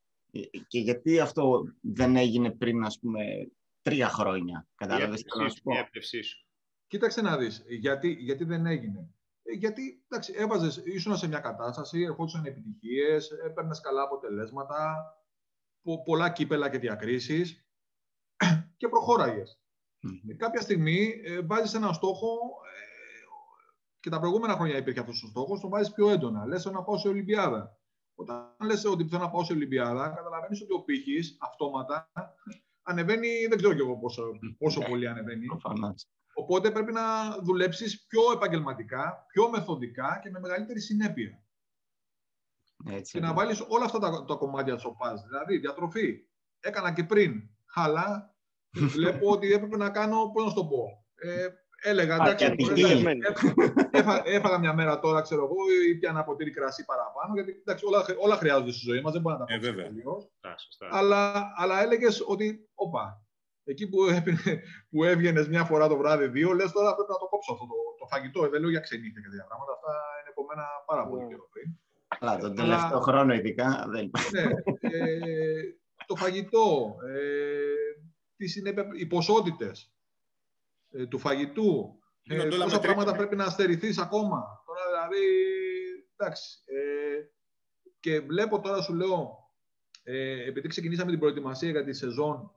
Και γιατί αυτό δεν έγινε πριν, ας πούμε, 3 χρόνια, κατάλαβες τι να σου πω? Κοίταξε να δεις, γιατί δεν έγινε. Γιατί, εντάξει, ήσουν σε μια κατάσταση, ερχόντουσαν επιτυχίες, έπαιρνες καλά αποτελέσματα, πολλά κύπελα και διακρίσεις και προχώραγες. Κάποια στιγμή βάζεις έναν στόχο, και τα προηγούμενα χρόνια υπήρχε αυτός ο στόχος, τον βάζεις πιο έντονα. Λες να πάω σε Ολυμπιάδα. Όταν λες ότι θέλω να πάω σε Ολυμπιάδα, καταλαβαίνεις ότι ο πύχης αυτόματα ανεβαίνει, δεν ξέρω και εγώ πόσο πολύ ανεβαίνει. Οπότε πρέπει να δουλέψεις πιο επαγγελματικά, πιο μεθοδικά και με μεγαλύτερη συνέπεια. Έτσι, και να βάλεις όλα αυτά τα κομμάτια της οπάς. Δηλαδή, διατροφή. Έκανα και πριν χαλά. Βλέπω ότι έπρεπε να κάνω, πώς να το πω. Έλεγα, εντάξει, έφαγα μια μέρα τώρα, ξέρω εγώ, ή πια ένα ποτήρι κρασί παραπάνω, γιατί εντάξει, όλα χρειάζονται στη ζωή μας, δεν μπορεί να τα πούμε τελείως. Αλλά έλεγες ότι, όπα, εκεί που έβγαινες μια φορά το βράδυ 2, λες τώρα πρέπει να το κόψω αυτό το φαγητό. Δεν λέω για ξενύχια και τέτοια πράγματα, αυτά είναι επομένα πάρα πολύ καιρό πριν. Αλλά τον τελευταίο χρόνο ειδικά δεν υπάρχει. Ναι, το φαγητό, οι ποσότητες του φαγητού, πόσα πράγματα πρέπει να αστερηθείς ακόμα. Τώρα δηλαδή, εντάξει. Και βλέπω τώρα, σου λέω, επειδή ξεκινήσαμε την προετοιμασία για τη σεζόν,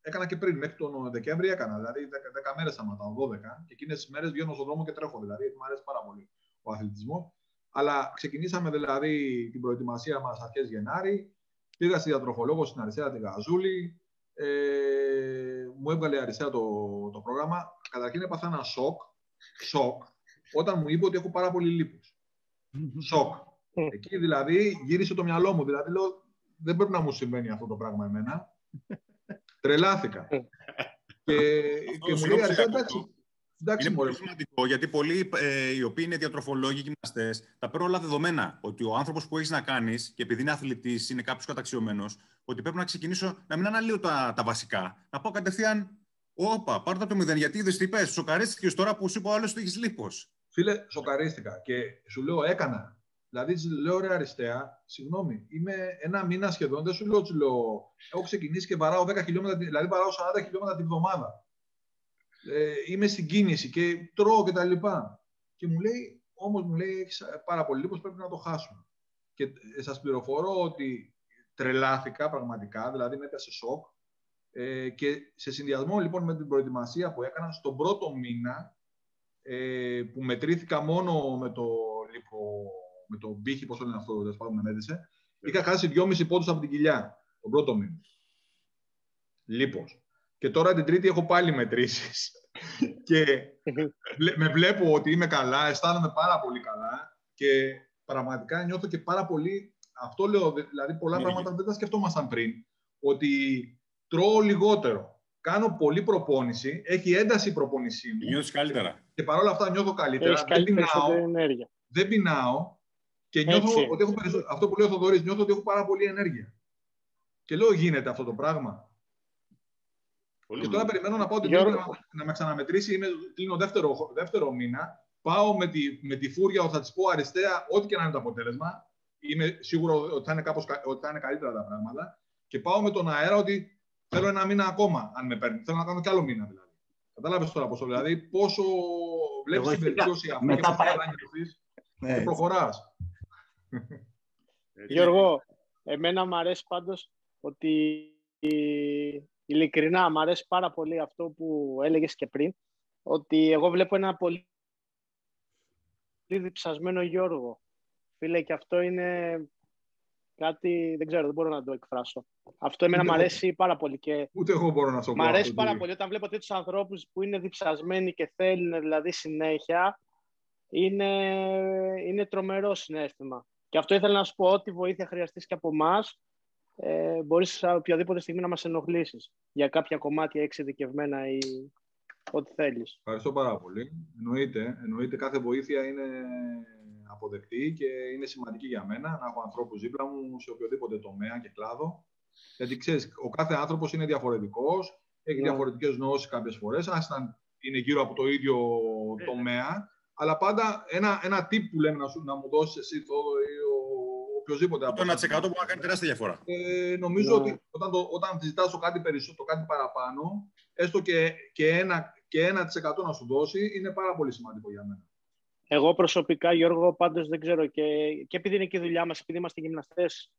έκανα και πριν, μέχρι τον Δεκέμβρη έκανα, δηλαδή 10 μέρες σταματάω, 12, και εκείνες τις μέρες βγαίνω στον δρόμο και τρέχω, δηλαδή, γιατί μου αρέσει πάρα πολύ ο αθλητισμός. Αλλά ξεκινήσαμε δηλαδή την προετοιμασία μας αρχές Γενάρη, πήγα στη διατροφολόγο στην Αρισέα τη Γαζούλη, μου έβγαλε η Αρισέα το πρόγραμμα. Καταρχήν έπαθα ένα σοκ όταν μου είπε ότι έχω πάρα πολύ λίπος. Σοκ. Εκεί δηλαδή γύρισε το μυαλό μου. Δηλαδή λέω, δεν πρέπει να μου συμβαίνει αυτό το πράγμα εμένα. Τρελάθηκα. Και μου λέει Αρισέα, εντάξει. Είναι πολύ σημαντικό, γιατί πολλοί οι οποίοι είναι διατροφολόγοι, γυμναστές, τα παίρνουν όλα δεδομένα. Ότι ο άνθρωπος που έχεις να κάνεις, και επειδή είναι αθλητής, είναι κάποιος καταξιωμένος, ότι πρέπει να ξεκινήσω να μην αναλύω τα βασικά. Να πάω κατευθείαν, όπα, πάρω το 0. Γιατί είδες τι πες, σοκαρίστηκες τώρα που σου είπα ο άλλος ότι έχεις λίπος. Φίλε, σοκαρίστηκα και σου λέω, έκανα. Δηλαδή, λέω, ρε Αριστέα, συγγνώμη, είμαι 1 μήνα σχεδόν, δεν σου λέω, έχω ξεκινήσει και βαράω 10 χιλιόμετρα, δηλαδή βαράω 40 χιλιόμετρα την εβδομάδα. Είμαι στην κίνηση και τρώω και τα λοιπά. Και μου λέει, όμως μου λέει, έχεις πάρα πολύ λίπος, πρέπει να το χάσουμε. Και σας πληροφορώ ότι τρελάθηκα πραγματικά, δηλαδή με έπιασε σοκ. Και σε συνδυασμό λοιπόν με την προετοιμασία που έκανα στον πρώτο μήνα, που μετρήθηκα μόνο με το λίπο, με τον πύχη, πώς το λένε αυτό, δεν σπάω, με μέτρησε, είχα χάσει 2,5 πόντους από την κοιλιά, τον πρώτο μήνα. Λίπος. Και τώρα την Τρίτη έχω πάλι μετρήσεις. Και με βλέπω ότι είμαι καλά, αισθάνομαι πάρα πολύ καλά και πραγματικά νιώθω και πάρα πολύ. Αυτό λέω, δηλαδή πολλά πράγματα δεν τα σκεφτόμασταν πριν. Ότι τρώω λιγότερο. Κάνω πολλή προπόνηση. Έχει ένταση η προπόνησή μου. Νιώθεις καλύτερα. Και παρόλα αυτά νιώθω καλύτερα. Δεν πεινάω. Και νιώθω ότι έχω, αυτό που λέει ο Θοδωρής, νιώθω ότι έχω πάρα πολύ ενέργεια. Και λέω, γίνεται αυτό το πράγμα? Και τώρα περιμένω να πάω την Τρίτη να με ξαναμετρήσει. Κλείνω δεύτερο μήνα. Πάω με τη φούρια ότι θα της πω, Αριστέα, ό,τι και να είναι το αποτέλεσμα. Είμαι σίγουρο ότι θα είναι καλύτερα τα πράγματα. Και πάω με τον αέρα ότι θέλω 1 μήνα ακόμα, αν με παίρνει. Θέλω να κάνω κι άλλο μήνα δηλαδή. Κατάλαβες τώρα πόσο, δηλαδή, πόσο βλέπεις την βελτίωση αυτή και πόσο αναγκαστείς και προχωράς. Γιώργο, εμένα μου αρέσει πάντως ότι. Ειλικρινά, μου αρέσει πάρα πολύ αυτό που έλεγες και πριν, ότι εγώ βλέπω ένα πολύ διψασμένο Γιώργο. Φίλε, και αυτό είναι κάτι, δεν ξέρω, δεν μπορώ να το εκφράσω. Αυτό εμένα μου αρέσει πάρα πολύ. Και ούτε εγώ μπορώ να το πω. Μ' αρέσει πάρα πολύ όταν βλέπω τέτοιους ανθρώπους που είναι διψασμένοι και θέλουν δηλαδή συνέχεια. Είναι τρομερό συναίσθημα. Και αυτό ήθελα να σου πω, ό,τι βοήθεια χρειαστείς και από εμάς, μπορείς σε οποιαδήποτε στιγμή να μας ενοχλήσεις για κάποια κομμάτια εξειδικευμένα ή ό,τι θέλεις. Ευχαριστώ πάρα πολύ. Εννοείται κάθε βοήθεια είναι αποδεκτή και είναι σημαντική για μένα να έχω ανθρώπους δίπλα μου σε οποιοδήποτε τομέα και κλάδο. Γιατί ξέρεις, ο κάθε άνθρωπος είναι διαφορετικός, έχει διαφορετικές γνώσεις κάποιες φορές, αν είναι γύρω από το ίδιο τομέα. Αλλά πάντα ένα tip που λέμε να μου δώσεις εσύ το οποιοσδήποτε από το 1% που να κάνει τεράστια διαφορά. Νομίζω ότι όταν ζητάς κάτι περισσότερο, κάτι παραπάνω, έστω και 1% να σου δώσει, είναι πάρα πολύ σημαντικό για μένα. Εγώ προσωπικά, Γιώργο, πάντως δεν ξέρω και επειδή είναι και η δουλειά μας, επειδή είμαστε γυμναστές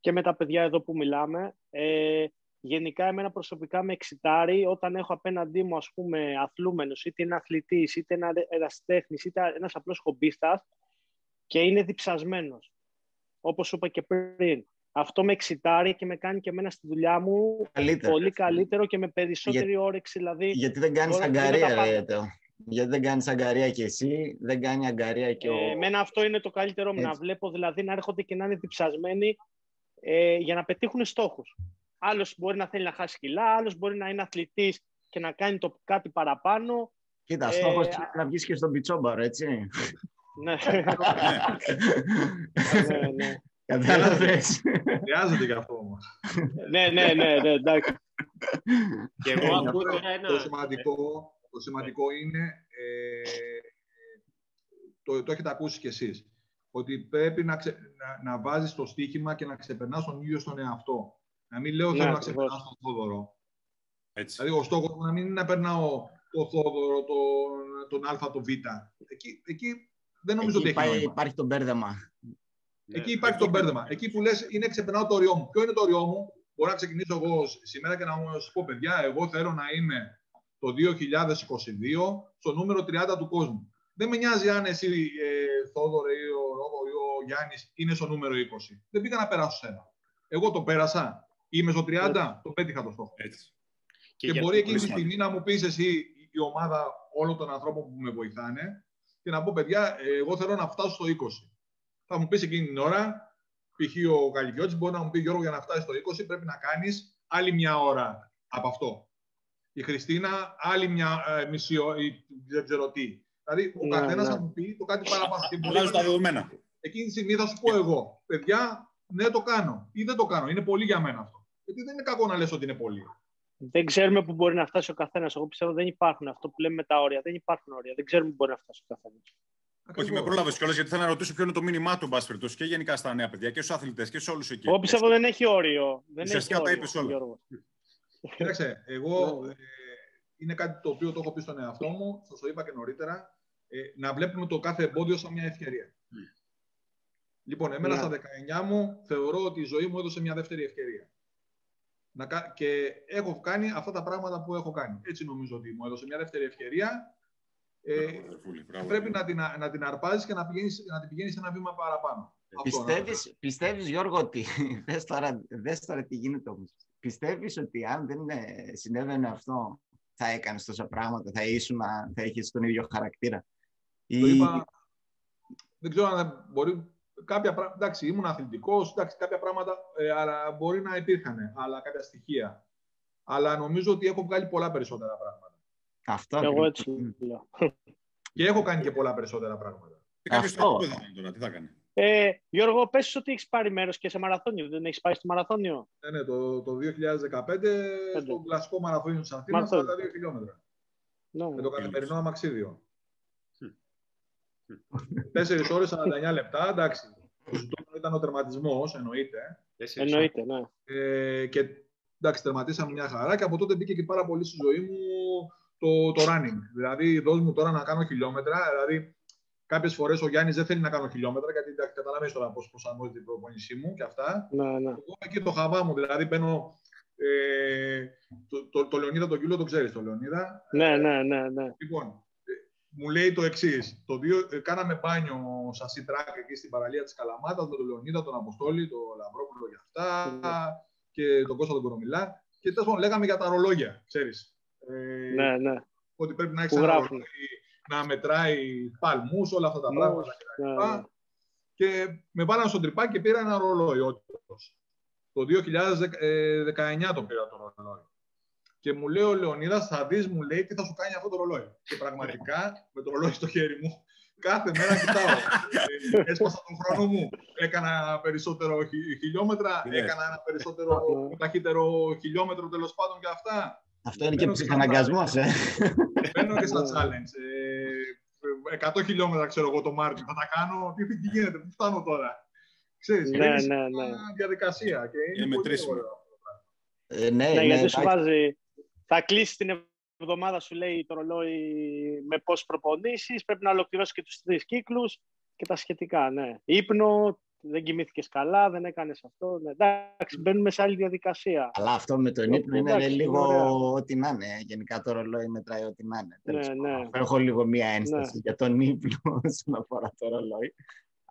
και με τα παιδιά εδώ που μιλάμε, γενικά εμένα προσωπικά με εξητάρει όταν έχω απέναντί μου, ας πούμε, αθλούμενος, είτε ένα αθλητής, είτε ένα ερασιτέχνης, είτε ένας απλός χομπίστας και είναι διψασμένος, όπως είπα και πριν. Αυτό με εξητάρει και με κάνει και εμένα στη δουλειά μου πολύ καλύτερο και με περισσότερη όρεξη. Δηλαδή, γιατί δεν κάνεις αγκαρία, γιατί δεν κάνεις αγκαρία και εσύ, δεν κάνει αγκαρία και ο... Εμένα αυτό είναι το καλύτερο μου, να βλέπω δηλαδή να έρχονται και να είναι διψασμένοι για να πετύχουν στόχους. Άλλος μπορεί να θέλει να χάσει κιλά, άλλος μπορεί να είναι αθλητής και να κάνει το κάτι παραπάνω. Κοίτα, στόχος είναι να βγεις και στον πιτσόμπαρο, έτσι. Ναι. Κατάλαβες. Χρειάζεται και αυτό όμως. Ναι, εντάξει. Και εγώ ακούω τώρα ένα... Το σημαντικό είναι, το έχετε ακούσει κι εσείς, ότι πρέπει να βάζεις το στοίχημα και να ξεπερνάς τον ίδιο στον εαυτό. Να μην λέω θέλω να ξεπερνάω τον Θόδωρο. Έτσι. Δηλαδή, ο στόχος μου να μην είναι να περνάω το Θόδωρο, τον Α, το Β. Εκεί δεν νομίζω ότι έχει νόημα. Υπάρχει το μπέρδεμα. Εκεί υπάρχει το μπέρδεμα. Εκεί που λες είναι ξεπερνάω το όριό μου. Ποιο είναι το όριό μου? Μπορώ να ξεκινήσω εγώ σήμερα και να σας πω, παιδιά, εγώ θέλω να είμαι το 2022 στο νούμερο 30 του κόσμου. Δεν με νοιάζει αν εσύ, Θόδωρο, ή ο Γιάννης είναι στο νούμερο 20. Δεν πήγα να περάσω σένα. Εγώ το πέρασα. Είμαι στο 30, το πέτυχα το στόχο. Έτσι. Και μπορεί εκείνη τη στιγμή να μου πεις εσύ η ομάδα όλων των ανθρώπων που με βοηθάνε και να πω, παιδιά, εγώ θέλω να φτάσω στο 20. Θα μου πεις εκείνη την ώρα, π.χ. ο Καλυκιώτης μπορεί να μου πει, Γιώργο, για να φτάσεις στο 20 πρέπει να κάνεις άλλη μια ώρα από αυτό. Η Χριστίνα, άλλη μια μισή ώρα, δεν ξέρω τι. Δηλαδή, ο καθένας θα μου πει το κάτι παραπάνω. Εκείνη τη στιγμή θα σου πω εγώ, παιδιά, ναι, το κάνω ή δεν το κάνω. Είναι πολύ για μένα αυτό. Γιατί δεν είναι κακό να λες ότι είναι πολύ. Δεν ξέρουμε που μπορεί να φτάσει ο καθένας. Εγώ πιστεύω δεν υπάρχουν αυτό που λέμε με τα όρια. Δεν υπάρχουν όρια. Δεν ξέρουμε που μπορεί να φτάσει ο καθένας. Όχι, με πρόλαβες κιόλας, γιατί θέλω να ρωτήσω ποιο είναι το μήνυμά του, εν πάση περιπτώσει, και γενικά στα νέα παιδιά και στους αθλητές και σε όλους εκεί. Εγώ πιστεύω δεν έχει όριο. Ουσιαστικά τα είπες όλα. Κοίταξε, εγώ είναι κάτι το οποίο το έχω πει στον εαυτό μου, σας το είπα και νωρίτερα, να βλέπουμε το κάθε εμπόδιο σαν μια ευκαιρία. Λοιπόν, εμένα στα 19 μου θεωρώ ότι η ζωή μου έδωσε μια δεύτερη ευκαιρία. Και έχω κάνει αυτά τα πράγματα που έχω κάνει. Έτσι νομίζω ότι μου έδωσε μια δεύτερη ευκαιρία. Πρέπει να την αρπάζεις και να την πηγαίνεις ένα βήμα παραπάνω. Πιστεύεις, Γιώργο, ότι... Δες τώρα τι γίνεται όμως. Πιστεύεις ότι αν δεν συνέβαινε αυτό, θα έκανες τόσα πράγματα, θα έχεις τον ίδιο χαρακτήρα? Δεν ξέρω αν μπορεί... Εντάξει, ήμουν αθλητικός, εντάξει, κάποια πράγματα αλλά μπορεί να υπήρχαν, αλλά κάποια στοιχεία. Αλλά νομίζω ότι έχω βγάλει πολλά περισσότερα πράγματα. Αυτό. Εγώ έτσι λέω. Και έχω κάνει και πολλά περισσότερα πράγματα. Αυτό. Τι θα κάνει. Γιώργο, πες ότι έχεις πάρει μέρος και σε μαραθώνιο. Δεν έχεις πάει στο μαραθώνιο? Ναι, το 2015 στο κλασικό μαραθώνιο της Αθήνας, 42 χιλιόμετρα. Με το καθημερινό αμαξίδιο. 4 ώρες 49 λεπτά, εντάξει. Το ζητούμενο ήταν ο τερματισμός, εννοείται, ναι. Και εντάξει, τερματίσαμε μια χαρά και από τότε μπήκε και πάρα πολύ στη ζωή μου το running. Δηλαδή, δώσ' μου τώρα να κάνω χιλιόμετρα. Δηλαδή, κάποιες φορές ο Γιάννης δεν θέλει να κάνω χιλιόμετρα, γιατί καταλαβαίνεις τώρα πώς προσαρμόζεται η προπόνησή μου και αυτά. Ναι. Εγώ εκεί το χαβά μου, δηλαδή παίρνω. Το Λεωνίδα τον Κιούλο, το ξέρεις το Λεωνίδα. Ναι. Λοιπόν, μου λέει το εξής. Κάναμε μπάνιο σασί τράκ εκεί στην παραλία της Καλαμάτας με τον Λεωνίδα, τον Αποστόλη, τον Λαμπρόπουλο για αυτά και τον Κώστα τον Κορομιλά. Και τέλος πάντων, λέγαμε για τα ρολόγια, ξέρεις. Ναι. Ότι πρέπει να έχεις ένα ρολόγι, να μετράει παλμούς, όλα αυτά τα πράγματα κτλ. Και με πάνε στον τρυπάκι και πήρα ένα ρολόι. Το 2019 το πήρα το ρολόι. Και μου λέει ο Λεωνίδας, θα δεις, μου λέει, τι θα σου κάνει αυτό το ρολόι. Και πραγματικά, με το ρολόι στο χέρι μου, κάθε μέρα κοιτάω. Έσπασα τον χρόνο μου. Έκανα περισσότερο χιλιόμετρα, έκανα ένα περισσότερο ταχύτερο χιλιόμετρο, τέλος πάντων, και αυτά. Αυτό είναι και ψυχαναγκασμός, Μπαίνω και στα challenge. 100 χιλιόμετρα, ξέρω εγώ, το Μάρτιο. Θα τα κάνω, τι γίνεται, πού φτάνω τώρα. Ξέρεις, μπαίνεις μια διαδικασία και είναι πολύ ωραίο. Ναι, γιατί σου βάζει, θα κλείσει την εβδομάδα, σου λέει το ρολόι με πόσες προπονήσεις, πρέπει να ολοκληρώσει και τους 3 κύκλους και τα σχετικά, ναι. Ύπνο, δεν κοιμήθηκες καλά, δεν έκανες αυτό, ναι. Εντάξει, μπαίνουμε σε άλλη διαδικασία. Αλλά αυτό με τον ύπνο είναι λίγο ό,τι να είναι, γενικά το ρολόι μετράει ό,τι να είναι. Έχω λίγο μία ένσταση για τον ύπνο όσον αφορά το ρολόι.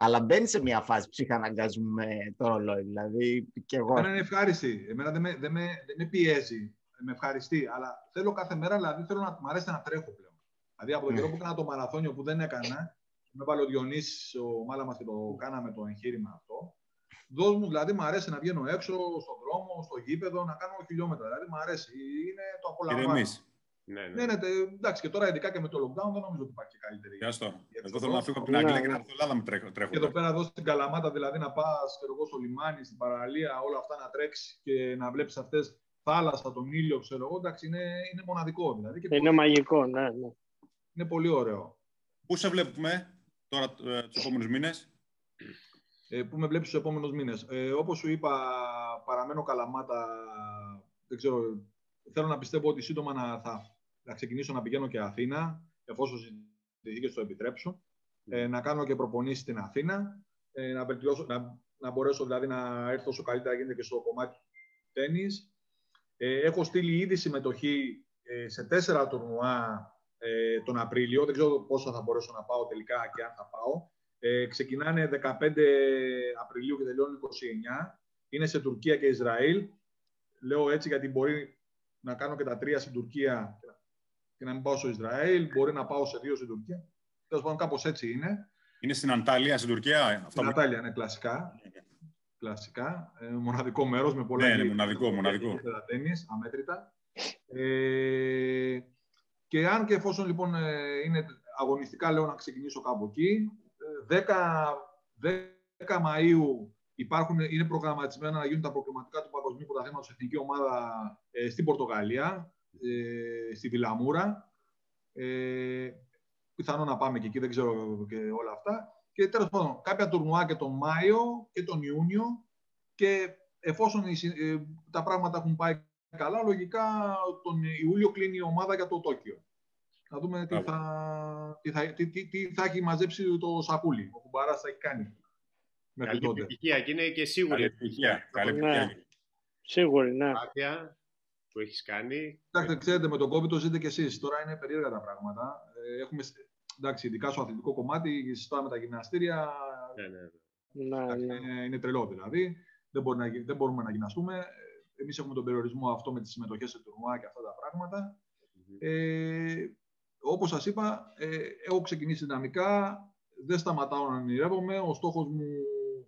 Αλλά μπαίνει σε μια φάση ψυχαναγκασμού με το ρολόι, δηλαδή και εγώ. Εμένα είναι ευχάριστη. Εμένα δεν με πιέζει. Με ευχαριστεί. Αλλά θέλω κάθε μέρα, δηλαδή θέλω να μου αρέσει να τρέχω πλέον. Δηλαδή από τον καιρό που έκανα το μαραθώνιο που δεν έκανα, με βάλε ο Διονύσης, ο Μάλαμας και το κάναμε το εγχείρημα αυτό. Δώσ' μου, δηλαδή μου αρέσει να βγαίνω έξω, στον δρόμο, στο γήπεδο, να κάνω χιλιόμετρα. Δηλαδή μου αρέσει. Είναι το απολαμβάνω. Ναι, εντάξει, και τώρα ειδικά και με το lockdown δεν νομίζω ότι υπάρχει καλύτερη. Εγώ θέλω να φύγω από την Αγγλία και να έρθω Ελλάδα με τρέχω. Και εδώ πέρα εδώ στην Καλαμάτα, δηλαδή να πας στο λιμάνι, στην παραλία, όλα αυτά να τρέξει και να βλέπεις αυτές θάλασσα, τον ήλιο, ξέρω εγώ. Εντάξει, είναι μοναδικό δηλαδή. Και είναι πολύ... μαγικό, ναι. Είναι πολύ ωραίο. Πού σε βλέπουμε τώρα τους επόμενους μήνες? Πού με βλέπεις τους επόμενους μήνες? Όπως σου είπα, παραμένω Καλαμάτα. Δεν ξέρω. Θέλω να πιστεύω ότι σύντομα θα ξεκινήσω να πηγαίνω και Αθήνα, εφόσον συνθήκες το επιτρέψω, να κάνω και προπονήσεις στην Αθήνα, να μπορέσω δηλαδή να έρθω όσο καλύτερα γίνεται και στο κομμάτι του τένις. Έχω στείλει ήδη συμμετοχή σε 4 τουρνουά τον Απρίλιο. Δεν ξέρω πόσα θα μπορέσω να πάω τελικά και αν θα πάω. Ξεκινάνε 15 Απριλίου και τελειώνουν 29. Είναι σε Τουρκία και Ισραήλ. Λέω έτσι γιατί μπορεί να κάνω και τα 3 στην Τουρκία και να μην πάω στο Ισραήλ. Μπορεί να πάω σε 2 στην Τουρκία. Τέλος πάντων, κάπως έτσι είναι. Είναι στην Αντάλια, στην Τουρκία. Στην Αντάλια, είναι κλασικά. Μοναδικό μέρος με πολλά. Ναι, μοναδικό. Τένις, αμέτρητα. Και αν και εφόσον λοιπόν είναι αγωνιστικά, λέω να ξεκινήσω κάπου εκεί. 10 Μαΐου. Είναι προγραμματισμένα να γίνουν τα προκριματικά του Παγκοσμίου Πρωταθλήματος Εθνική Ομάδα στην Πορτογαλία, στη Βιλαμούρα. Πιθανόν να πάμε και εκεί, δεν ξέρω και όλα αυτά. Και τέλος πάντων, κάποια τουρνουά και τον Μάιο και τον Ιούνιο. Και εφόσον τα πράγματα έχουν πάει καλά, λογικά τον Ιούλιο κλείνει η ομάδα για το Τόκιο. Να δούμε τι θα έχει μαζέψει το σακούλι, ο Κουμπάρας θα έχει κάνει. Καλή επιτυχία και είναι και σίγουρη επιτυχία. Σίγουρη, ναι. Κάποια που έχεις κάνει. Εντάξει, ξέρετε, με τον COVID το ζείτε κι εσείς. Τώρα είναι περίεργα τα πράγματα. Έχουμε, εντάξει, ειδικά στο αθλητικό κομμάτι, συζητάμε τα γυμναστήρια. Είναι τρελό δηλαδή. Δεν μπορούμε να γυμναστούμε. Εμείς έχουμε τον περιορισμό αυτό με τις συμμετοχές σε τουρνουά και αυτά τα πράγματα. Όπως σας είπα, έχω ξεκινήσει δυναμικά. Δεν σταματάω να ονειρεύομαι. Ο στόχος μου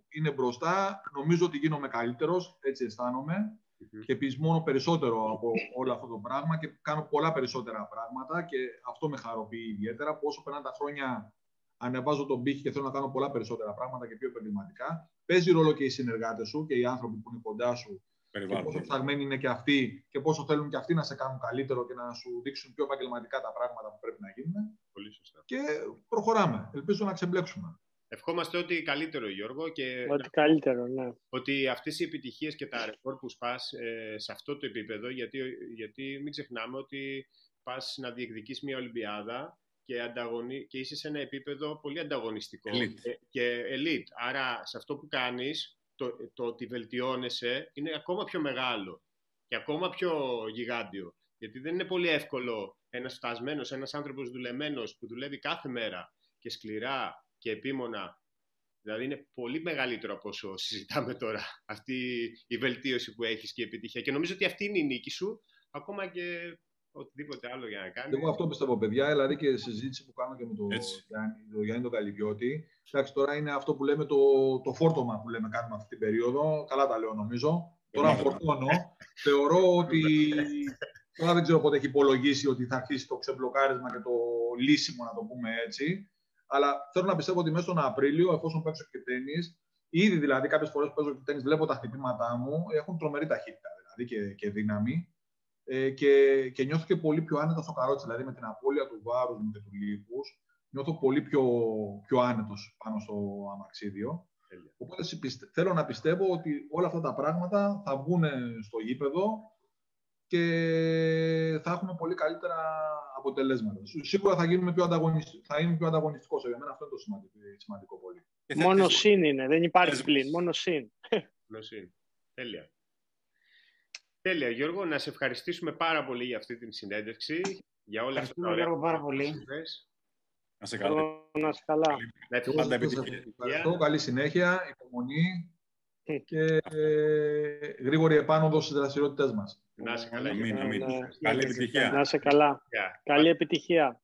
είναι μπροστά. Νομίζω ότι γίνομαι καλύτερος, έτσι αισθάνομαι. Και πεισμώνω περισσότερο από όλο αυτό το πράγμα και κάνω πολλά περισσότερα πράγματα και αυτό με χαροποιεί ιδιαίτερα. Όσο περνάνε τα χρόνια, ανεβάζω τον πύχη και θέλω να κάνω πολλά περισσότερα πράγματα και πιο επαγγελματικά. Παίζει ρόλο και οι συνεργάτες σου και οι άνθρωποι που είναι κοντά σου. Και πόσο ψαγμένοι είναι και αυτοί και πόσο θέλουν και αυτοί να σε κάνουν καλύτερο και να σου δείξουν πιο επαγγελματικά τα πράγματα που πρέπει να γίνουν. Πολύ σωστά. Και προχωράμε. Ελπίζω να ξεμπλέξουμε. Ευχόμαστε ό,τι καλύτερο, Γιώργο. Και ό,τι καλύτερο, ναι. Ότι αυτές οι επιτυχίες και τα ρεκόρ που σπάς σε αυτό το επίπεδο, γιατί μην ξεχνάμε ότι πας να διεκδικείς μια Ολυμπιάδα και είσαι σε ένα επίπεδο πολύ ανταγωνιστικό και elite. Άρα σε αυτό που κάνεις, το ότι βελτιώνεσαι είναι ακόμα πιο μεγάλο και ακόμα πιο γιγάντιο. Γιατί δεν είναι πολύ εύκολο ένας φτασμένος, ένας άνθρωπος δουλεμένος που δουλεύει κάθε μέρα και σκληρά και επίμονα. Δηλαδή είναι πολύ μεγαλύτερο από όσο συζητάμε τώρα αυτή η βελτίωση που έχεις και η επιτυχία. Και νομίζω ότι αυτή είναι η νίκη σου, ακόμα και οτιδήποτε άλλο για να κάνεις. Εγώ αυτό πιστεύω, παιδιά, δηλαδή και συζήτηση που κάνω και με τον Γιάννη τον Καλιγκιώτη. Εντάξει, τώρα είναι αυτό που λέμε το φόρτωμα που λέμε κάνουμε αυτή την περίοδο. Καλά τα λέω νομίζω. Τώρα φορτώνω. Θεωρώ ότι Τώρα δεν ξέρω πότε έχει υπολογίσει ότι θα αρχίσει το ξεμπλοκάρισμα και το λύσιμο, να το πούμε έτσι. Αλλά θέλω να πιστεύω ότι μέσα στον Απρίλιο, εφόσον παίξω και τένις, ήδη δηλαδή κάποιες φορές που παίζω και τένις, βλέπω τα χτυπήματά μου, έχουν τρομερή ταχύτητα δηλαδή και δύναμη. Και νιώθω και πολύ πιο άνετα στο καρότσι, δηλαδή με την απώλεια του βάρους μου και του λίπους. Νιώθω πολύ πιο άνετος πάνω στο αμαξίδιο. Οπότε θέλω να πιστεύω ότι όλα αυτά τα πράγματα θα βγουν στο γήπεδο και θα έχουμε πολύ καλύτερα αποτελέσματα. Σίγουρα θα γίνουμε πιο ανταγωνιστικό. Για μένα αυτό είναι το σημαντικό πολύ. Μόνο συν είναι, δεν υπάρχει πλήν. Μόνο συν. Τέλεια. Τέλεια, Γιώργο. Να σε ευχαριστήσουμε πάρα πολύ για αυτή την συνέντευξη. Για όλα αυτά τα ωραία. Ευχαριστούμε πάρα πολύ. Να σε καλά. Να σε καλά. Ευχαριστώ. Καλή συνέχεια, υπομονή και γρήγορη επάνωδο στις δραστηριότητες μας. Να σε καλά. Καλή επιτυχία. Καλή επιτυχία.